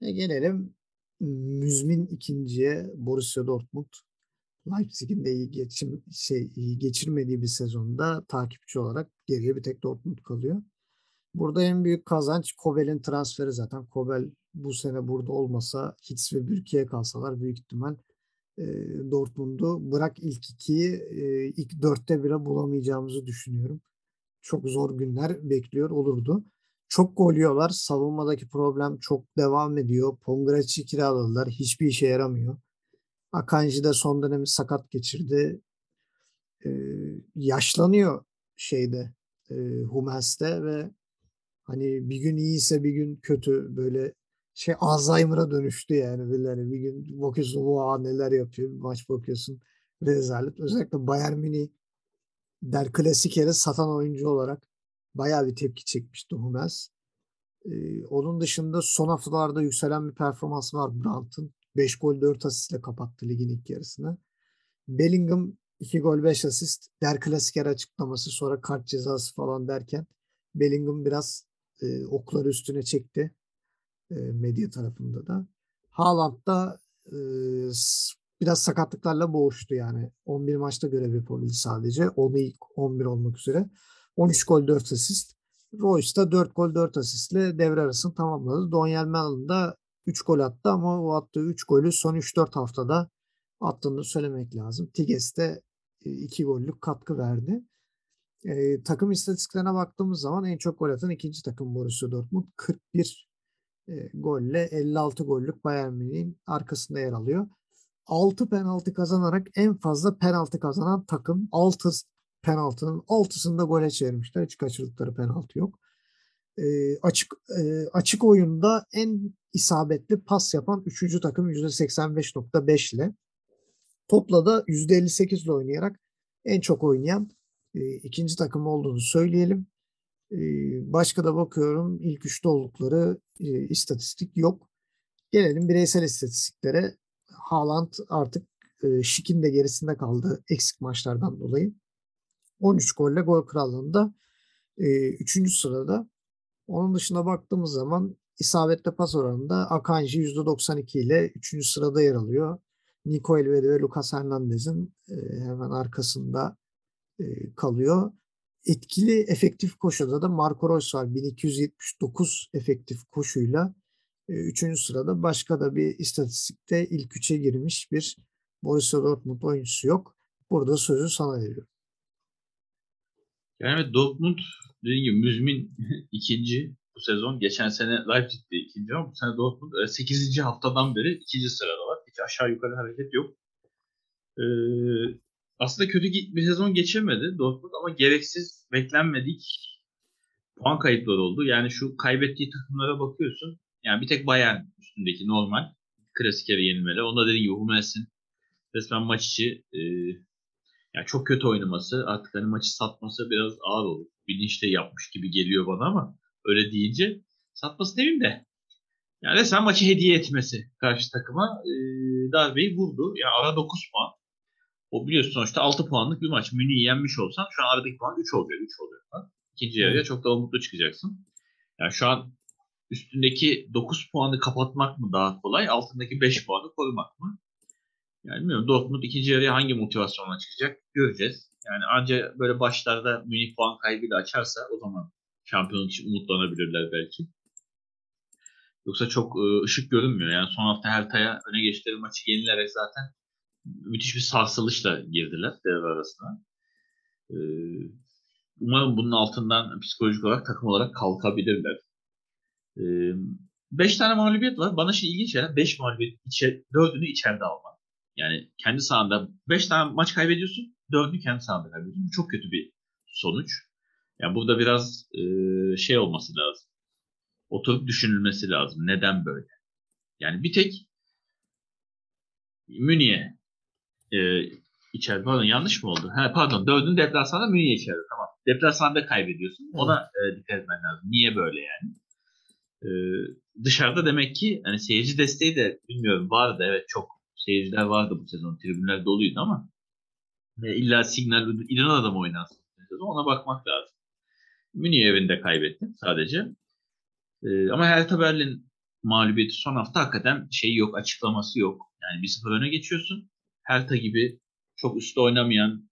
Gelelim müzmin ikinciye Borussia Dortmund. Leipzig'in de iyi geçirmediği bir sezonda takipçi olarak geriye bir tek Dortmund kalıyor. Burada en büyük kazanç Kobel'in transferi zaten. Kobel bu sene burada olmasa, Hitz ve Bürki'ye kalsalar büyük ihtimal Dortmund'u bırak ilk 2'yi ilk 4'te bile bulamayacağımızı düşünüyorum. Çok zor günler bekliyor olurdu. Çok gol yiyorlar. Savunmadaki problem çok devam ediyor. Pongraç'ı kiraladılar. Hiçbir işe yaramıyor. Akanji de son dönemi sakat geçirdi. Yaşlanıyor Hummels'te ve hani bir gün iyiyse bir gün kötü, böyle Alzheimer'a dönüştü yani. Birileri. Bir gün bakıyorsun o neler yapıyor. Bir maç bakıyorsun rezalet. Özellikle Bayern Münih der klasikere satan oyuncu olarak bayağı bir tepki çekmişti Hummels. Onun dışında son haftalarda yükselen bir performansı var Brandt'ın. 5 gol 4 asistle kapattı ligin ilk yarısını. Bellingham 2 gol 5 asist der klasiker açıklaması sonra kart cezası falan derken Bellingham biraz okları üstüne çekti medya tarafında da. Haaland da biraz sakatlıklarla boğuştu yani. 11 maçta görev yapabildi sadece. Onu ilk 11 olmak üzere. 13 gol 4 asist. Royce da 4 gol 4 asistle devre arasını tamamladı. Donnarumma da 3 gol attı ama o attığı 3 golü son 3-4 haftada attığını söylemek lazım. Tigges de 2 gollük katkı verdi. Takım istatistiklerine baktığımız zaman en çok gol atan ikinci takım Borussia Dortmund. 41 golle 56 gollük Bayern Münih'in arkasında yer alıyor. 6 penaltı kazanarak en fazla penaltı kazanan takım. 6 penaltının 6'sını da gole çevirmişler. Hiç kaçırdıkları penaltı yok. Açık oyunda en isabetli pas yapan 3. takım %85.5 ile. Topla da %58 ile oynayarak en çok oynayan 2. takım olduğunu söyleyelim. Başka da bakıyorum ilk 3'te oldukları istatistik yok. Gelelim bireysel istatistiklere. Haaland artık Schick'in de gerisinde kaldı eksik maçlardan dolayı. 13 golle gol krallığında 3. sırada. Onun dışına baktığımız zaman isabetli pas oranında Akanji %92 ile 3. sırada yer alıyor. Nico Elvedi ve Lucas Hernandez'in hemen arkasında kalıyor. Etkili efektif koşuda da Marco Reus var. 1279 efektif koşuyla 3. sırada. Başka da bir istatistikte ilk 3'e girmiş bir Borussia Dortmund oyuncusu yok. Burada sözü sana veriyorum. Yani Dortmund dediğim gibi müzmin ikinci bu sezon. Geçen sene Leipzig'de ikinci ama bu sene Dortmund 8. haftadan beri 2. sırada var. Hiç aşağı yukarı hareket yok. Aslında kötü bir sezon geçirmedi Dortmund ama gereksiz, beklenmedik puan kayıpları oldu. Yani şu kaybettiği takımlara bakıyorsun. Yani bir tek Bayern üstündeki normal klasikere yenilmeli. Onda dediğim gibi Hummels'in resmen maç içi yani çok kötü oynaması, artık hani maçı satması biraz ağır olur. Bilinçle yapmış gibi geliyor bana ama öyle deyince satması demeyeyim de. Yani resmen maçı hediye etmesi karşı takıma darbeyi vurdu. Yani ara 9 puan. O biliyorsun sonuçta 6 puanlık bir maç. Münih'i yenmiş olsan şu an aradaki puan 3 oluyor. 3 oluyor. İkinci yarıya çok daha umutlu çıkacaksın. Yani şu an üstündeki 9 puanı kapatmak mı daha kolay? Altındaki 5 puanı korumak mı? Yani bilmiyorum. Dortmund ikinci yarıya hangi motivasyonla çıkacak? Göreceğiz. Yani ancak böyle başlarda Münih puan kaybıyla açarsa o zaman şampiyonluk için umutlanabilirler belki. Yoksa çok ışık görünmüyor. Yani son hafta Hertha'ya öne geçtikleri maçı yenilerek zaten müthiş bir sarsılışla girdiler devre arasına. Umarım bunun altından psikolojik olarak takım olarak kalkabilirler. 5 tane mağlubiyet var. Bana şey ilginç gelen 5 mağlubiyet 4'ünü içeride alma. Yani kendi sahanda 5 tane maç kaybediyorsun, 4'ünü kendi sahanda kaybediyorsun. Bu çok kötü bir sonuç. Yani burada biraz şey olması lazım. Oturup düşünülmesi lazım. Neden böyle? Yani bir tek Münih'e içeride. Pardon yanlış mı oldu? Pardon 4'ünü deplasmanda Münih'e içeride. Tamam. Deplasmanda kaybediyorsun. Ona dikkat etmen lazım. Niye böyle yani? Dışarıda demek ki hani seyirci desteği de bilmiyorum vardı, evet çok seyirciler vardı bu sezon, tribünler doluydu ama illa signal İran adamı oynansın ona bakmak lazım. Münih evinde kaybettim sadece ama Hertha Berlin mağlubiyeti son hafta hakikaten şey yok, açıklaması yok yani. 1-0 öne geçiyorsun, Hertha gibi çok üstte oynamayan,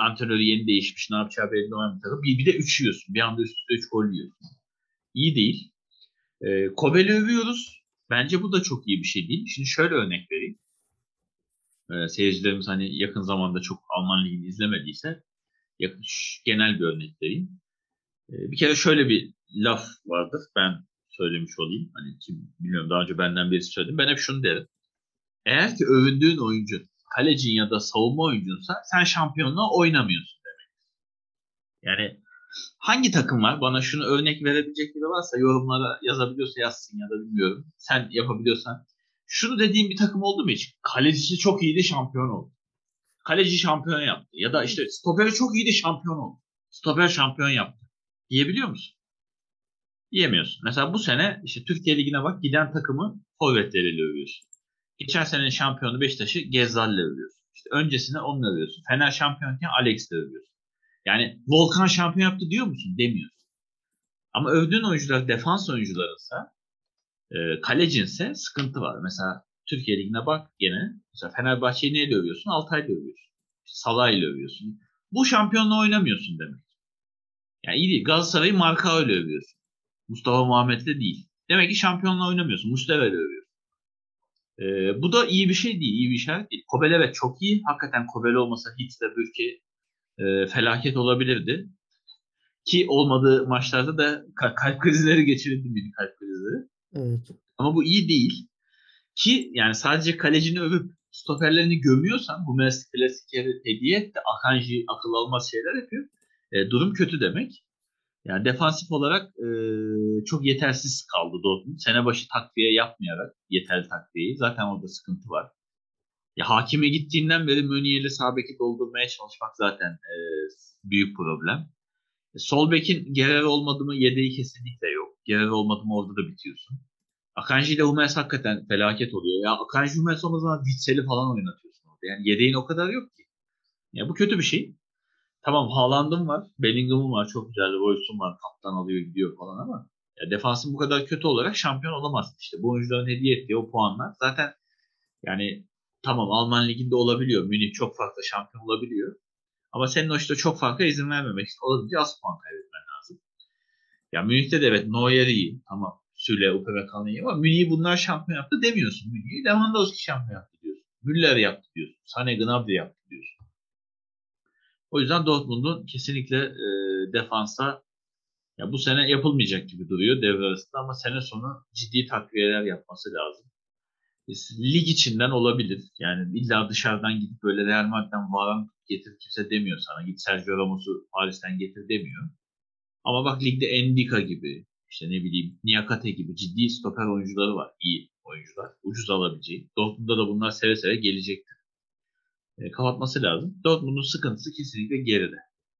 antrenörü yeni değişmiş, ne yapacağı belli olmayan bir takım, bir de 3 yiyorsun bir anda, üst üste 3 gol yiyorsun, iyi değil. Kobel'i övüyoruz. Bence bu da çok iyi bir şey değil. Şimdi şöyle örnek vereyim. Seyircilerimiz hani yakın zamanda çok Alman Ligi'ni izlemediyse genel bir örnek vereyim. Bir kere şöyle bir laf vardır. Ben söylemiş olayım. Hani kim bilmiyorum, daha önce benden birisi söyledi. Ben hep şunu derim. Eğer ki övündüğün oyuncu kalecin ya da savunma oyuncunsa sen şampiyonluğa oynamıyorsun demek. Yani Hangi takım var? Bana şunu örnek verebilecek biri varsa yorumlara yazabiliyorsa yazsın ya da bilmiyorum. Sen yapabiliyorsan. Şunu dediğim bir takım oldu mu hiç? Kalecisi çok iyiydi, şampiyon oldu. Kaleci şampiyon yaptı. Ya da işte stoperi çok iyiydi, şampiyon oldu. Stoper şampiyon yaptı. Diyebiliyor musun? Diyemiyorsun. Mesela bu sene işte Türkiye Ligi'ne bak, giden takımı forvetleriyle övüyorsun. Geçen senenin şampiyonu Beşiktaş'ı Gezzal'le övüyorsun. İşte öncesinde onunla övüyorsun. Fener şampiyonken Alex'le övüyorsun. Yani Volkan şampiyon yaptı diyor musun? Demiyorsun. Ama övdüğün oyuncular defans oyuncularıysa, kalecinse sıkıntı var. Mesela Türkiye Ligi'ne bak gene. Mesela Fenerbahçe'yi neyle övüyorsun? Altay'la övüyorsun. Salah'yla övüyorsun. Bu şampiyonla oynamıyorsun demek. Yani iyi değil. Galatasaray'ı Markao'yla övüyorsun. Mustafa Muhammed'le değil. Demek ki şampiyonla oynamıyorsun. Mustafa'yla övüyorsun. Bu da iyi bir şey değil. İyi bir işaret değil. Kobel evet çok iyi. Hakikaten Kobel olmasa hiç de belki felaket olabilirdi. Ki olmadığı maçlarda da kalp krizleri geçirildi. Bir kalp krizleri. Evet. Ama bu iyi değil. Ki yani sadece kalecini övüp stoperlerini gömüyorsan, bu mesleği klasikleri hediye etti. Akanji akıl almaz şeyler yapıyor. Durum kötü demek. Yani defansif olarak çok yetersiz kaldı Dortmund. Sene başı takviye yapmayarak yeterli takviyeyi. Zaten orada sıkıntı var. Ya Hakim'e gittiğinden beri Mönier'le sağ beki doldurmaya çalışmak zaten büyük problem. Sol bekin Gerer olmadı mı yedeği kesinlikle yok. Gerer olmadı mı orada da bitiyorsun. Akanji ile Hummels hakikaten felaket oluyor. Ya Akanji Hummels o zaman Witsel'i falan oynatıyorsun orada. Yani yedeğin o kadar yok ki. Ya bu kötü bir şey. Tamam Haaland'ım var, Bellingham'ım var, çok güzel Royce'um var, kaptan alıyor gidiyor falan ama ya defansın bu kadar kötü olarak şampiyon olamazsın işte. Bu oyuncuların hediye ettiği o puanlar zaten yani tamam Alman Ligi'nde olabiliyor. Münih çok farklı şampiyon olabiliyor. Ama senin o işte çok farklı izin vermemek için olabildiği az puan kaybetmen lazım. Ya Münih'te de evet Neuer iyi, tamam Süle, Upamecano iyi ama Münih'i bunlar şampiyon yaptı demiyorsun. Münih'i Lewandowski şampiyon yaptı diyorsun. Müller yaptı diyorsun. Sané, Gnabry yaptı diyorsun. O yüzden Dortmund'un kesinlikle defansa ya bu sene yapılmayacak gibi duruyor devre arasında ama sene sonu ciddi takviyeler yapması lazım. Lig içinden olabilir. Yani illa dışarıdan gidip böyle Real Madrid'den varan getir kimse demiyor sana. Git Sergio Ramos'u Paris'ten getir demiyor. Ama bak ligde Endika gibi, işte ne bileyim Niakate gibi ciddi stoper oyuncuları var. İyi oyuncular. Ucuz alabileceği. Dortmund'da da bunlar seve seve gelecektir. Kapatması lazım. Dortmund'un sıkıntısı kesinlikle geride.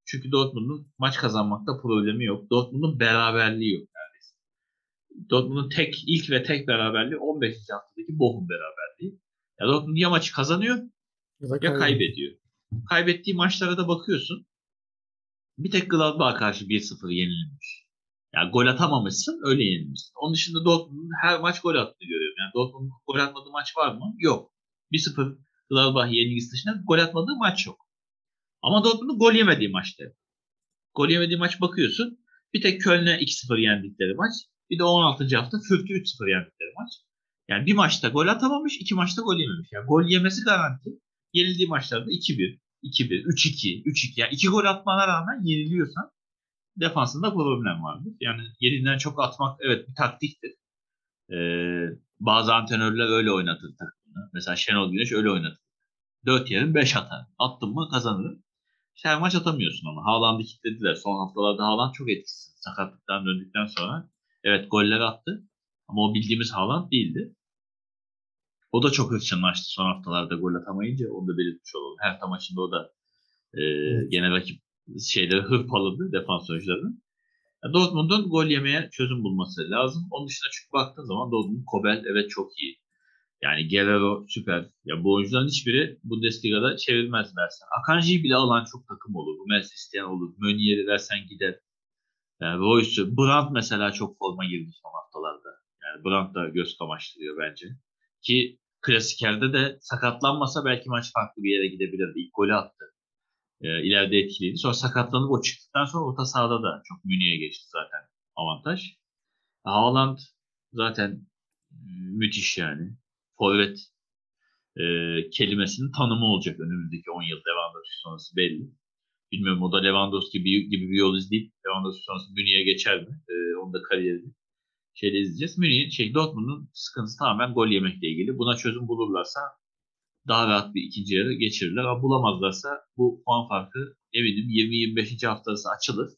Çünkü Dortmund'un maç kazanmakta problemi yok. Dortmund'un beraberliği yok neredeyse. Dortmund'un ilk ve tek beraberliği 15. haftadaki Bochum beraberliği. Ya Dortmund ya maçı kazanıyor ya kaybediyor. Kaybettiği maçlara da bakıyorsun. Bir tek Gladbach'a karşı 1-0 yenilmiş. Ya gol atamamışsın, öyle yenilmişsin. Onun dışında Dortmund'un her maç gol attığını görüyorum. Yani Dortmund'un gol atmadığı maç var mı? Yok. 1-0 Gladbach yenilgisi dışında gol atmadığı maç yok. Ama Dortmund'un gol yemediği maçta. Gol yemediği maç bakıyorsun. Bir tek Köln'e 2-0 yendikleri maç. Bir de 16. hafta Fürth'ü 3-0 yendikleri maç. Yani bir maçta gol atamamış, iki maçta gol yememiş. Yani gol yemesi garanti. Yenildiği maçlarda 2-1, 2-1, 3-2, 3-2. Yani 2 gol atmana rağmen yeniliyorsan defansında problem vardır. Yani yerinden çok atmak evet bir taktiktir. Bazı antrenörler öyle oynatır takımını. Mesela Şenol Güneş öyle oynatır. 4 yerin 5 atar. Attın mı kazanırım. İşte her maç atamıyorsun ama. Haaland'ı kilitlediler. Son haftalarda Haaland çok etkisiz. Sakatlıktan döndükten sonra evet goller attı. Ama o bildiğimiz Haaland değildi. O da çok hırçınlaştı son haftalarda gol atamayınca. Onu da belirtmiş olalım. Hertha maçında o da gene rakip şeyleri hırpaladı defans oyuncularının. Yani Dortmund'un gol yemeye çözüm bulması lazım. Onun dışında çünkü baktığın zaman Dortmund, Kobel evet çok iyi. Yani Guerrero süper. Ya bu oyuncuların hiçbiri Bundesliga'da çevirmez versen. Akanji'yi bile alan çok takım olur. Hummels isteyen olur. Mönier'i versen gider. Yani Royce'u. Brandt mesela çok forma girdi son haftalarda. Yani Brandt da göz kamaştırıyor bence. Ki klasikerde de sakatlanmasa belki maç farklı bir yere gidebilirdi. İlk golü attı. İleride etkiliydi. Sonra sakatlanıp o çıktıktan sonra orta sahada da çok Münih'e geçti zaten avantaj. Haaland zaten müthiş yani. Forvet kelimesinin tanımı olacak önümüzdeki 10 yıl Lewandowski sonrası belli. Bilmiyorum o da Lewandowski gibi bir yol izleyip Lewandowski sonrası Münih'e geçer mi? Onu da kariyerini şeyle izleyeceğiz. Dortmund'un sıkıntısı tamamen gol yemekle ilgili. Buna çözüm bulurlarsa daha rahat bir ikinci yarı geçirirler. Ama bulamazlarsa bu puan farkı eminim 20-25. Haftası açılır.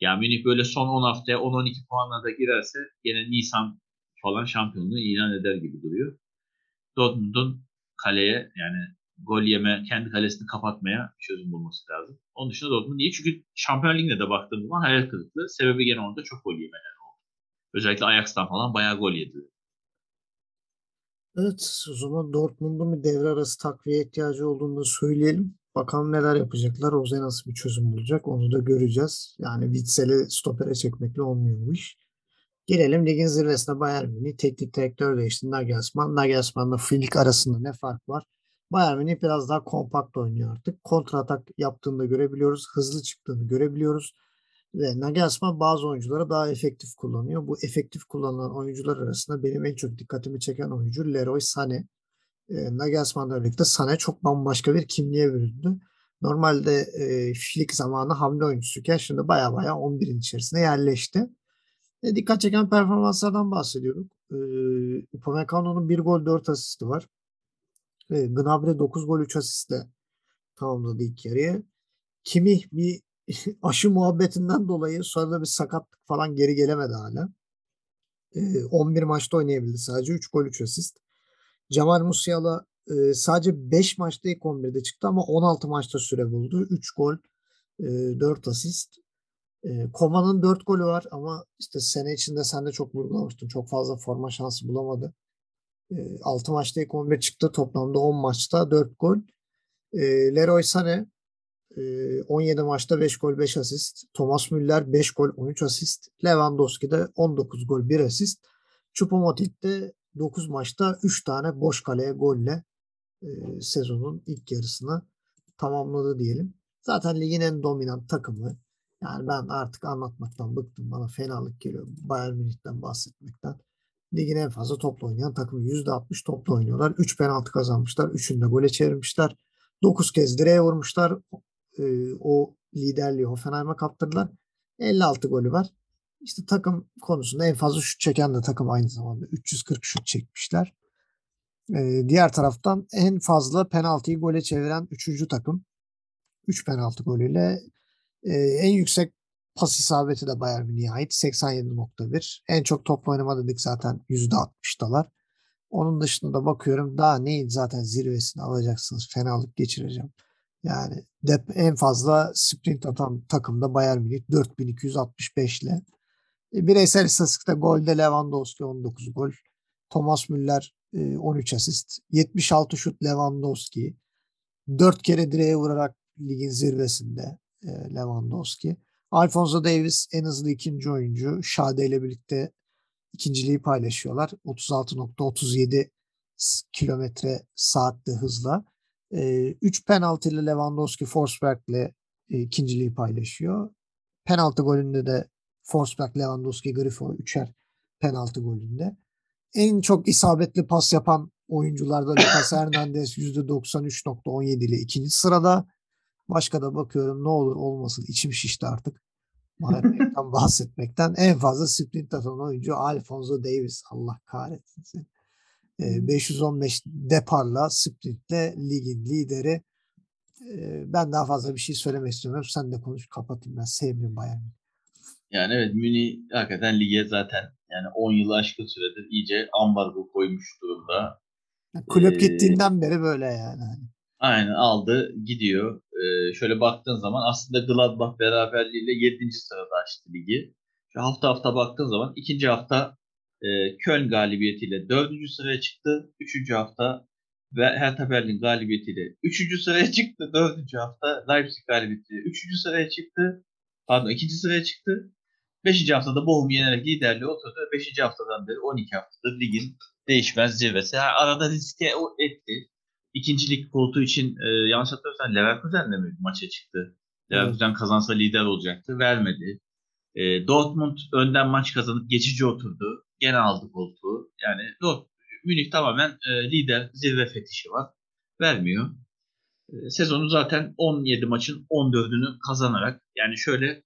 Ya Münih böyle son 10 haftaya 10-12 puanla da girerse gene Nisan falan şampiyonluğu ilan eder gibi duruyor. Dortmund'un kaleye, yani gol yeme, kendi kalesini kapatmaya çözüm bulması lazım. Onun dışında Dortmund iyi. Çünkü Şampiyonlar Ligi'ne de baktığım zaman hayal kırıklığı. Sebebi gene orada çok gol yemeler oldu. Özellikle Ajax'tan falan bayağı gol yediler. Evet, o zaman Dortmund'un bir devre arası takviye ihtiyacı olduğunu da söyleyelim. Bakalım neler yapacaklar, Oze nasıl bir çözüm bulacak onu da göreceğiz. Yani Witzel'i stopere çekmekle olmuyormuş. Gelelim ligin zirvesine, Bayern Münih. Teknik direktör değişti, Nagelsmann. Nagelsmann'la Flick arasında ne fark var? Bayern Münih biraz daha kompakt oynuyor artık. Kontratak yaptığını da görebiliyoruz. Hızlı çıktığını görebiliyoruz. Ve Nagelsmann bazı oyuncuları daha efektif kullanıyor. Bu efektif kullanılan oyuncular arasında benim en çok dikkatimi çeken oyuncu Leroy Sané. Nagelsmann'la birlikte Sané çok bambaşka bir kimliğe büründü. Normalde Flick zamanı hamle oyuncusuyken şimdi baya 11'in içerisine yerleşti. Dikkat çeken performanslardan bahsediyorduk. Upamecano'nun 1 gol 4 asisti var. Gnabry 9 gol 3 asistle tamamladı ilk yarıyı. Kimih bir aşı muhabbetinden dolayı sonra da bir sakatlık falan geri gelemedi hala. 11 maçta oynayabildi sadece. 3 gol 3 asist. Cemal Musiala sadece 5 maçta ilk 11'de çıktı ama 16 maçta süre buldu. 3 gol 4 asist. Koma'nın 4 golü var ama işte sene içinde sen de çok vurgulamıştın. Çok fazla forma şansı bulamadı. 6 maçta ilk 11 çıktı. Toplamda 10 maçta 4 gol. Leroy Sané 17 maçta 5 gol 5 asist. Thomas Müller 5 gol 13 asist. Lewandowski de 19 gol 1 asist. Choupo-Moting de 9 maçta 3 tane boş kaleye golle sezonun ilk yarısını tamamladı diyelim. Zaten ligin en dominant takımı. Yani ben artık anlatmaktan bıktım. Bana fenalık geliyor Bayern Münih'ten bahsetmekten. Ligin en fazla toplu oynayan takımı. %60 toplu oynuyorlar. 3 penaltı kazanmışlar. 3'ünü de gole çevirmişler. 9 kez direğe vurmuşlar. O liderliği Hoffenheim'e kaptırdılar. 56 golü var. İşte takım konusunda en fazla şut çeken de takım aynı zamanda. 340 şut çekmişler. Diğer taraftan en fazla penaltıyı gole çeviren 3. takım. 3 penaltı golüyle en yüksek pas isabeti de Bayern Münih'e ait. 87.1. En çok toplu oynama dedik zaten, %60'dalar. Onun dışında da bakıyorum daha neyin zaten zirvesini alacaksınız. Fenalık geçireceğim. Yani en fazla sprint atan takım da Bayern Münih 4265 ile. Bireysel istatistikte golde Lewandowski 19 gol. Thomas Müller 13 asist. 76 şut Lewandowski. 4 kere direğe vurarak ligin zirvesinde Lewandowski. Alphonso Davies en hızlı 2. oyuncu. Şade ile birlikte ikinciliği paylaşıyorlar. 36.37 kilometre saatte hızla. 3 penaltı ile Lewandowski Forsberg ile ikinciliği paylaşıyor. Penaltı golünde de Forsberg, Lewandowski, Grifo 3'er penaltı golünde. En çok isabetli pas yapan oyuncularda Lucas Hernandez %93.17 ile 2. sırada. Başka da bakıyorum ne olur olmasın, içim şişti artık Bayern'den bahsetmekten. En fazla sprint atan oyuncu Alphonso Davies. Allah kahretsin seni. 515 deparla, sprintle ligin lideri. Ben daha fazla bir şey söylemek istemiyorum. Sen de konuş, kapatayım, ben sevmiyorum Bayern'i. Yani evet, Münih hakikaten lige zaten yani 10 yılı aşkın süredir iyice ambargo koymuş durumda. Kulüp gittiğinden beri böyle yani. Aynen, aldı gidiyor. Şöyle baktığın zaman aslında Gladbach beraberliğiyle 7. sırada açtı ligi. Şu hafta baktığın zaman 2. hafta Köln galibiyetiyle 4. sıraya çıktı. 3. hafta ve Hertha Berlin galibiyetiyle 3. sıraya çıktı. 4. hafta Leipzig galibiyetiyle 3. sıraya çıktı. Pardon, 2. sıraya çıktı. 5. haftada Bochum yenerek liderliğe oturdu. 5. haftadan beri 12 haftadır ligin değişmez zirvesi. Yani arada riske o etti. İkincilik koltuğu için yanlış hatırlıyorsan Leverkusen'le mi maça çıktı? Leverkusen kazansa lider olacaktı. Vermedi. Dortmund önden maç kazanıp geçici oturdu. Gene aldı koltuğu. Yani Münih tamamen lider, zirve fetişi var. Vermiyor. Sezonu zaten 17 maçın 14'ünü kazanarak, yani şöyle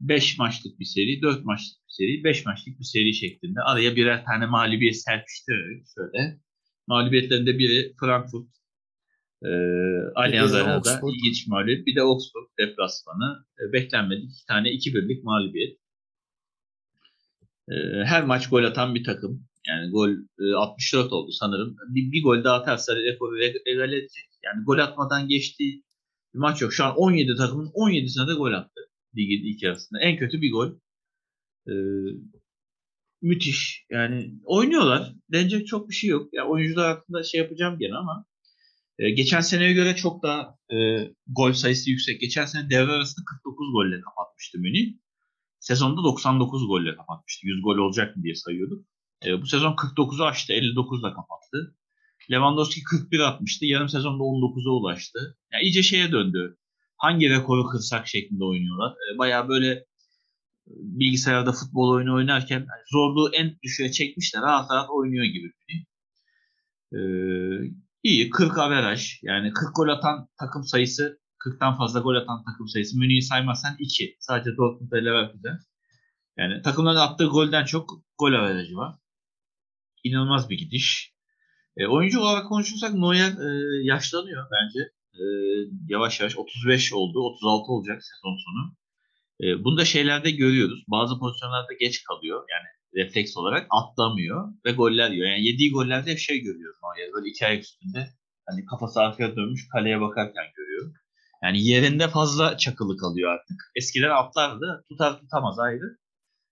5 maçlık bir seri, 4 maçlık bir seri, 5 maçlık bir seri şeklinde araya birer tane mağlubiyet serpiştirerek şöyle. Mağlubiyetlerinde biri Frankfurt Allianz Arena'da ilginç mağlubiyet. Bir de Augsburg deplasmanı. Beklenmedik. İki tane 2-1'lik mağlubiyet. Her maç gol atan bir takım. Yani gol 64 oldu sanırım. Bir gol daha atarsa rekoru egal edecek. Yani gol atmadan geçtiği bir maç yok. Şu an 17 takımın 17'sine de gol attı. Ligin ilk yarısında. En kötü bir gol. Müthiş. Yani oynuyorlar. Denecek çok bir şey yok. Yani oyuncular hakkında şey yapacağım gene ama geçen seneye göre çok daha gol sayısı yüksek. Geçen sene devre arasında 49 golle kapatmıştı Münih. Sezonda 99 golle kapatmıştı. 100 gol olacak mı diye sayıyorduk. Bu sezon 49'u aştı. 59'la kapattı. Lewandowski 41 atmıştı. Yarım sezonda 19'a ulaştı. Yani iyice şeye döndü. Hangi rekoru kırsak şeklinde oynuyorlar. Bayağı böyle bilgisayarda futbol oyunu oynarken yani zorluğu en düşüğe çekmişler. Rahat rahat oynuyor gibi. İyi. 40 averaj. Yani 40 gol atan takım sayısı, 40'tan fazla gol atan takım sayısı. Münih'i saymazsan 2. Sadece Dortmund ve Leverkusen. Yani takımların attığı golden çok gol averajı var. İnanılmaz bir gidiş. Oyuncu olarak konuşursak Neuer yaşlanıyor bence. Yavaş yavaş 35 oldu. 36 olacak sezon sonu. Bunu da şeylerde görüyoruz. Bazı pozisyonlarda geç kalıyor. Yani refleks olarak atlamıyor ve goller yiyor. Yani yediği gollerde hep şey görüyoruz Neuer. Böyle iki ayak üstünde hani kafası arkaya dönmüş kaleye bakarken görüyorum. Yani yerinde fazla çakılı kalıyor artık. Eskiden atlardı. Tutar tutamaz ayrı.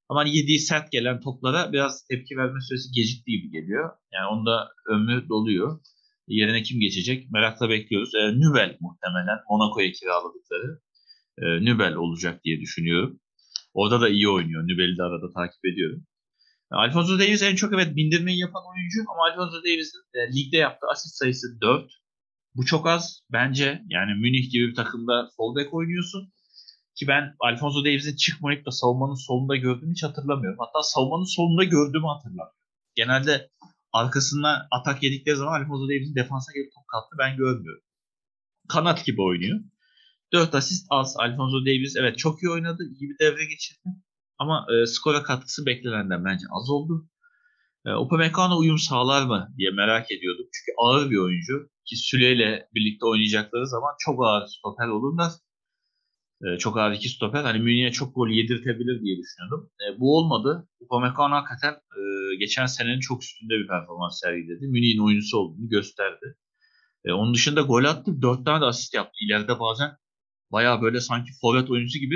Ama yediği sert gelen toplara biraz tepki verme süresi geciktiği gibi geliyor. Yani onda ömrü doluyor. Yerine kim geçecek? Merakla bekliyoruz. Nübel muhtemelen Monaco'ya kiraladıkları Nübel olacak diye düşünüyorum. Orada da iyi oynuyor. Nübel'i de arada takip ediyorum. Alphonso Davies en çok evet bindirmeyi yapan oyuncu ama Alphonso Davies'in ligde yaptığı asist sayısı 4. Bu çok az bence. Yani Münih gibi bir takımda sol bek oynuyorsun. Ki ben Alphonso Davies'in çıkmayıp da savunmanın solunda gördüğümü hiç hatırlamıyorum. Hatta savunmanın solunda gördüğümü hatırlamıyorum. Genelde arkasına atak yedikleri zaman Alphonso Davies'in defansa gelip top kaptı ben görmüyorum. Kanat gibi oynuyor. 4 asist az. Alphonso Davies evet çok iyi oynadı. İyi bir devre geçirdi. Ama skora katkısı beklenenden bence az oldu. Upamecano uyum sağlar mı diye merak ediyordum. Çünkü ağır bir oyuncu. Ki Süle'yle birlikte oynayacakları zaman çok ağır stoper olurlar. Çok ağır iki stoper. Hani Münih'e çok gol yedirtebilir diye düşünüyordum. Bu olmadı. Upamecano hakikaten geçen senenin çok üstünde bir performans sergiledi. Münih'in oyuncusu olduğunu gösterdi. Onun dışında gol attı. 4 tane de asist yaptı. İleride bazen bayağı böyle sanki forvet oyuncusu gibi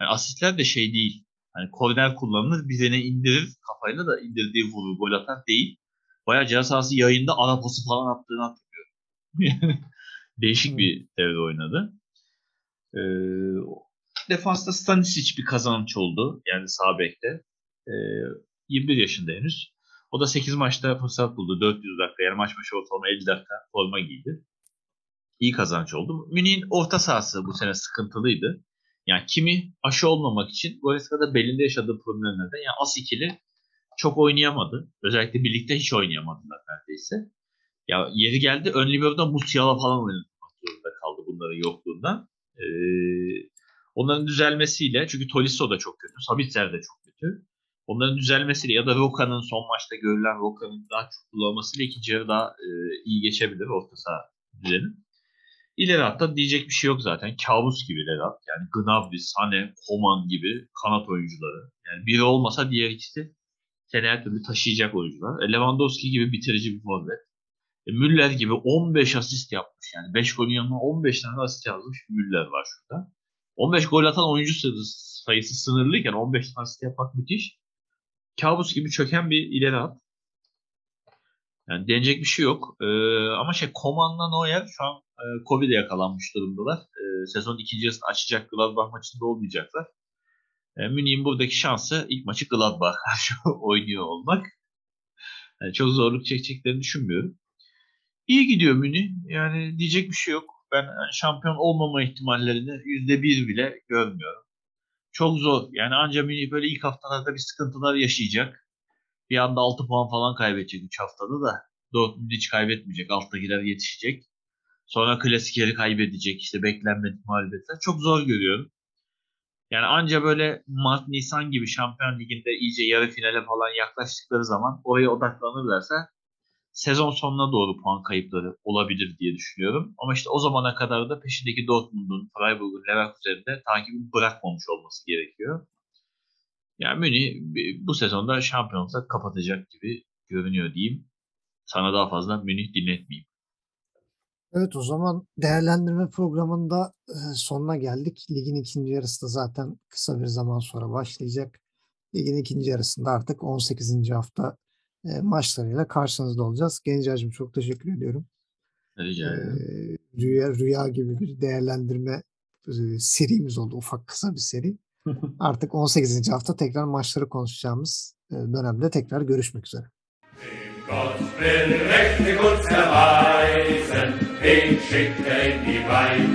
yani asistler de şey değil. Hani korner kullanılır, birine indirir. Kafayla da indirdiği vurur. Gol atar değil. Bayağı ceza sahası yayında ara pası falan attığını hatırlıyorum. Değişik bir devre oynadı. Defansta Stanisic bir kazanç oldu. Yani sağ bekte. 21 yaşında henüz. O da 8 maçta fırsat buldu. 400 dakika. Yani maç başı ortalama 50 dakika forma giydi. İyi kazanç oldu. Münih'in orta sahası bu sene sıkıntılıydı. Yani kimi aşı olmamak için Goretzka'da belinde yaşadığı problemlerden yani as ikili çok oynayamadı. Özellikle birlikte hiç oynayamadılar neredeyse. Ya yeri geldi. Ön libero'da Musiala falan oynatmak zorunda kaldı bunların yokluğundan. Onların düzelmesiyle çünkü Tolisso da çok kötü, Sabitzer de çok kötü. Onların düzelmesiyle ya da Roca'nın son maçta görülen Roca'nın daha çok kullanmasıyla ikinci yarı daha iyi geçebilir orta saha düzeni. İleri hatta diyecek bir şey yok zaten. Kabus gibi ileri hat. Yani Gnabry, Sané, Koman gibi kanat oyuncuları. Yani biri olmasa diğer ikisi seni her türlü taşıyacak oyuncular. Lewandowski gibi bitirici bir forvet. Müller gibi 15 asist yapmış. Yani 5 golün yanına 15 tane asist yazmış Müller var şurada. 15 gol atan oyuncu sayısı sınırlıyken 15 tane asist yapmak müthiş. Kabus gibi çöken bir ileri hat. Yani denecek bir şey yok. Ama Koman'la Neuer şu an Covid'e yakalanmış durumdalar. Sezon ikinci yarısını açacak Gladbach maçında olmayacaklar. Münih'in buradaki şansı ilk maçı Gladbach karşı oynuyor olmak. Yani çok zorluk çekeceklerini düşünmüyorum. İyi gidiyor Münih. Yani diyecek bir şey yok. Ben şampiyon olmama ihtimallerini %1 bile görmüyorum. Çok zor. Yani ancak Münih böyle ilk haftalarda bir sıkıntılar yaşayacak. Bir anda 6 puan falan kaybedecek 3 haftada da. Dortmund hiç kaybetmeyecek. Alttakiler yetişecek. Sonra klasikleri kaybedecek. İşte beklenmedik mağlubiyetler. Çok zor görüyorum. Yani ancak böyle Mart-Nisan gibi Şampiyon Ligi'nde iyice yarı finale falan yaklaştıkları zaman oraya odaklanırlarsa sezon sonuna doğru puan kayıpları olabilir diye düşünüyorum. Ama işte o zamana kadar da peşindeki Dortmund'un, Freiburg'un, Leverkusen'in de takibi bırakmamış olması gerekiyor. Yani Münih bu sezonda şampiyonluğu kapatacak gibi görünüyor diyeyim. Sana daha fazla Münih dinletmeyeyim. Evet, o zaman değerlendirme programında sonuna geldik. Ligin ikinci yarısı da zaten kısa bir zaman sonra başlayacak. Ligin ikinci yarısında artık 18. hafta maçlarıyla karşınızda olacağız. Gencer'cim çok teşekkür ediyorum. Rica ederim. Rüya gibi bir değerlendirme serimiz oldu. Ufak kısa bir seri. Artık 18. hafta tekrar maçları konuşacağımız dönemde tekrar görüşmek üzere. Gott will Recht die Gunst erweisen, den schickt er in die Weite.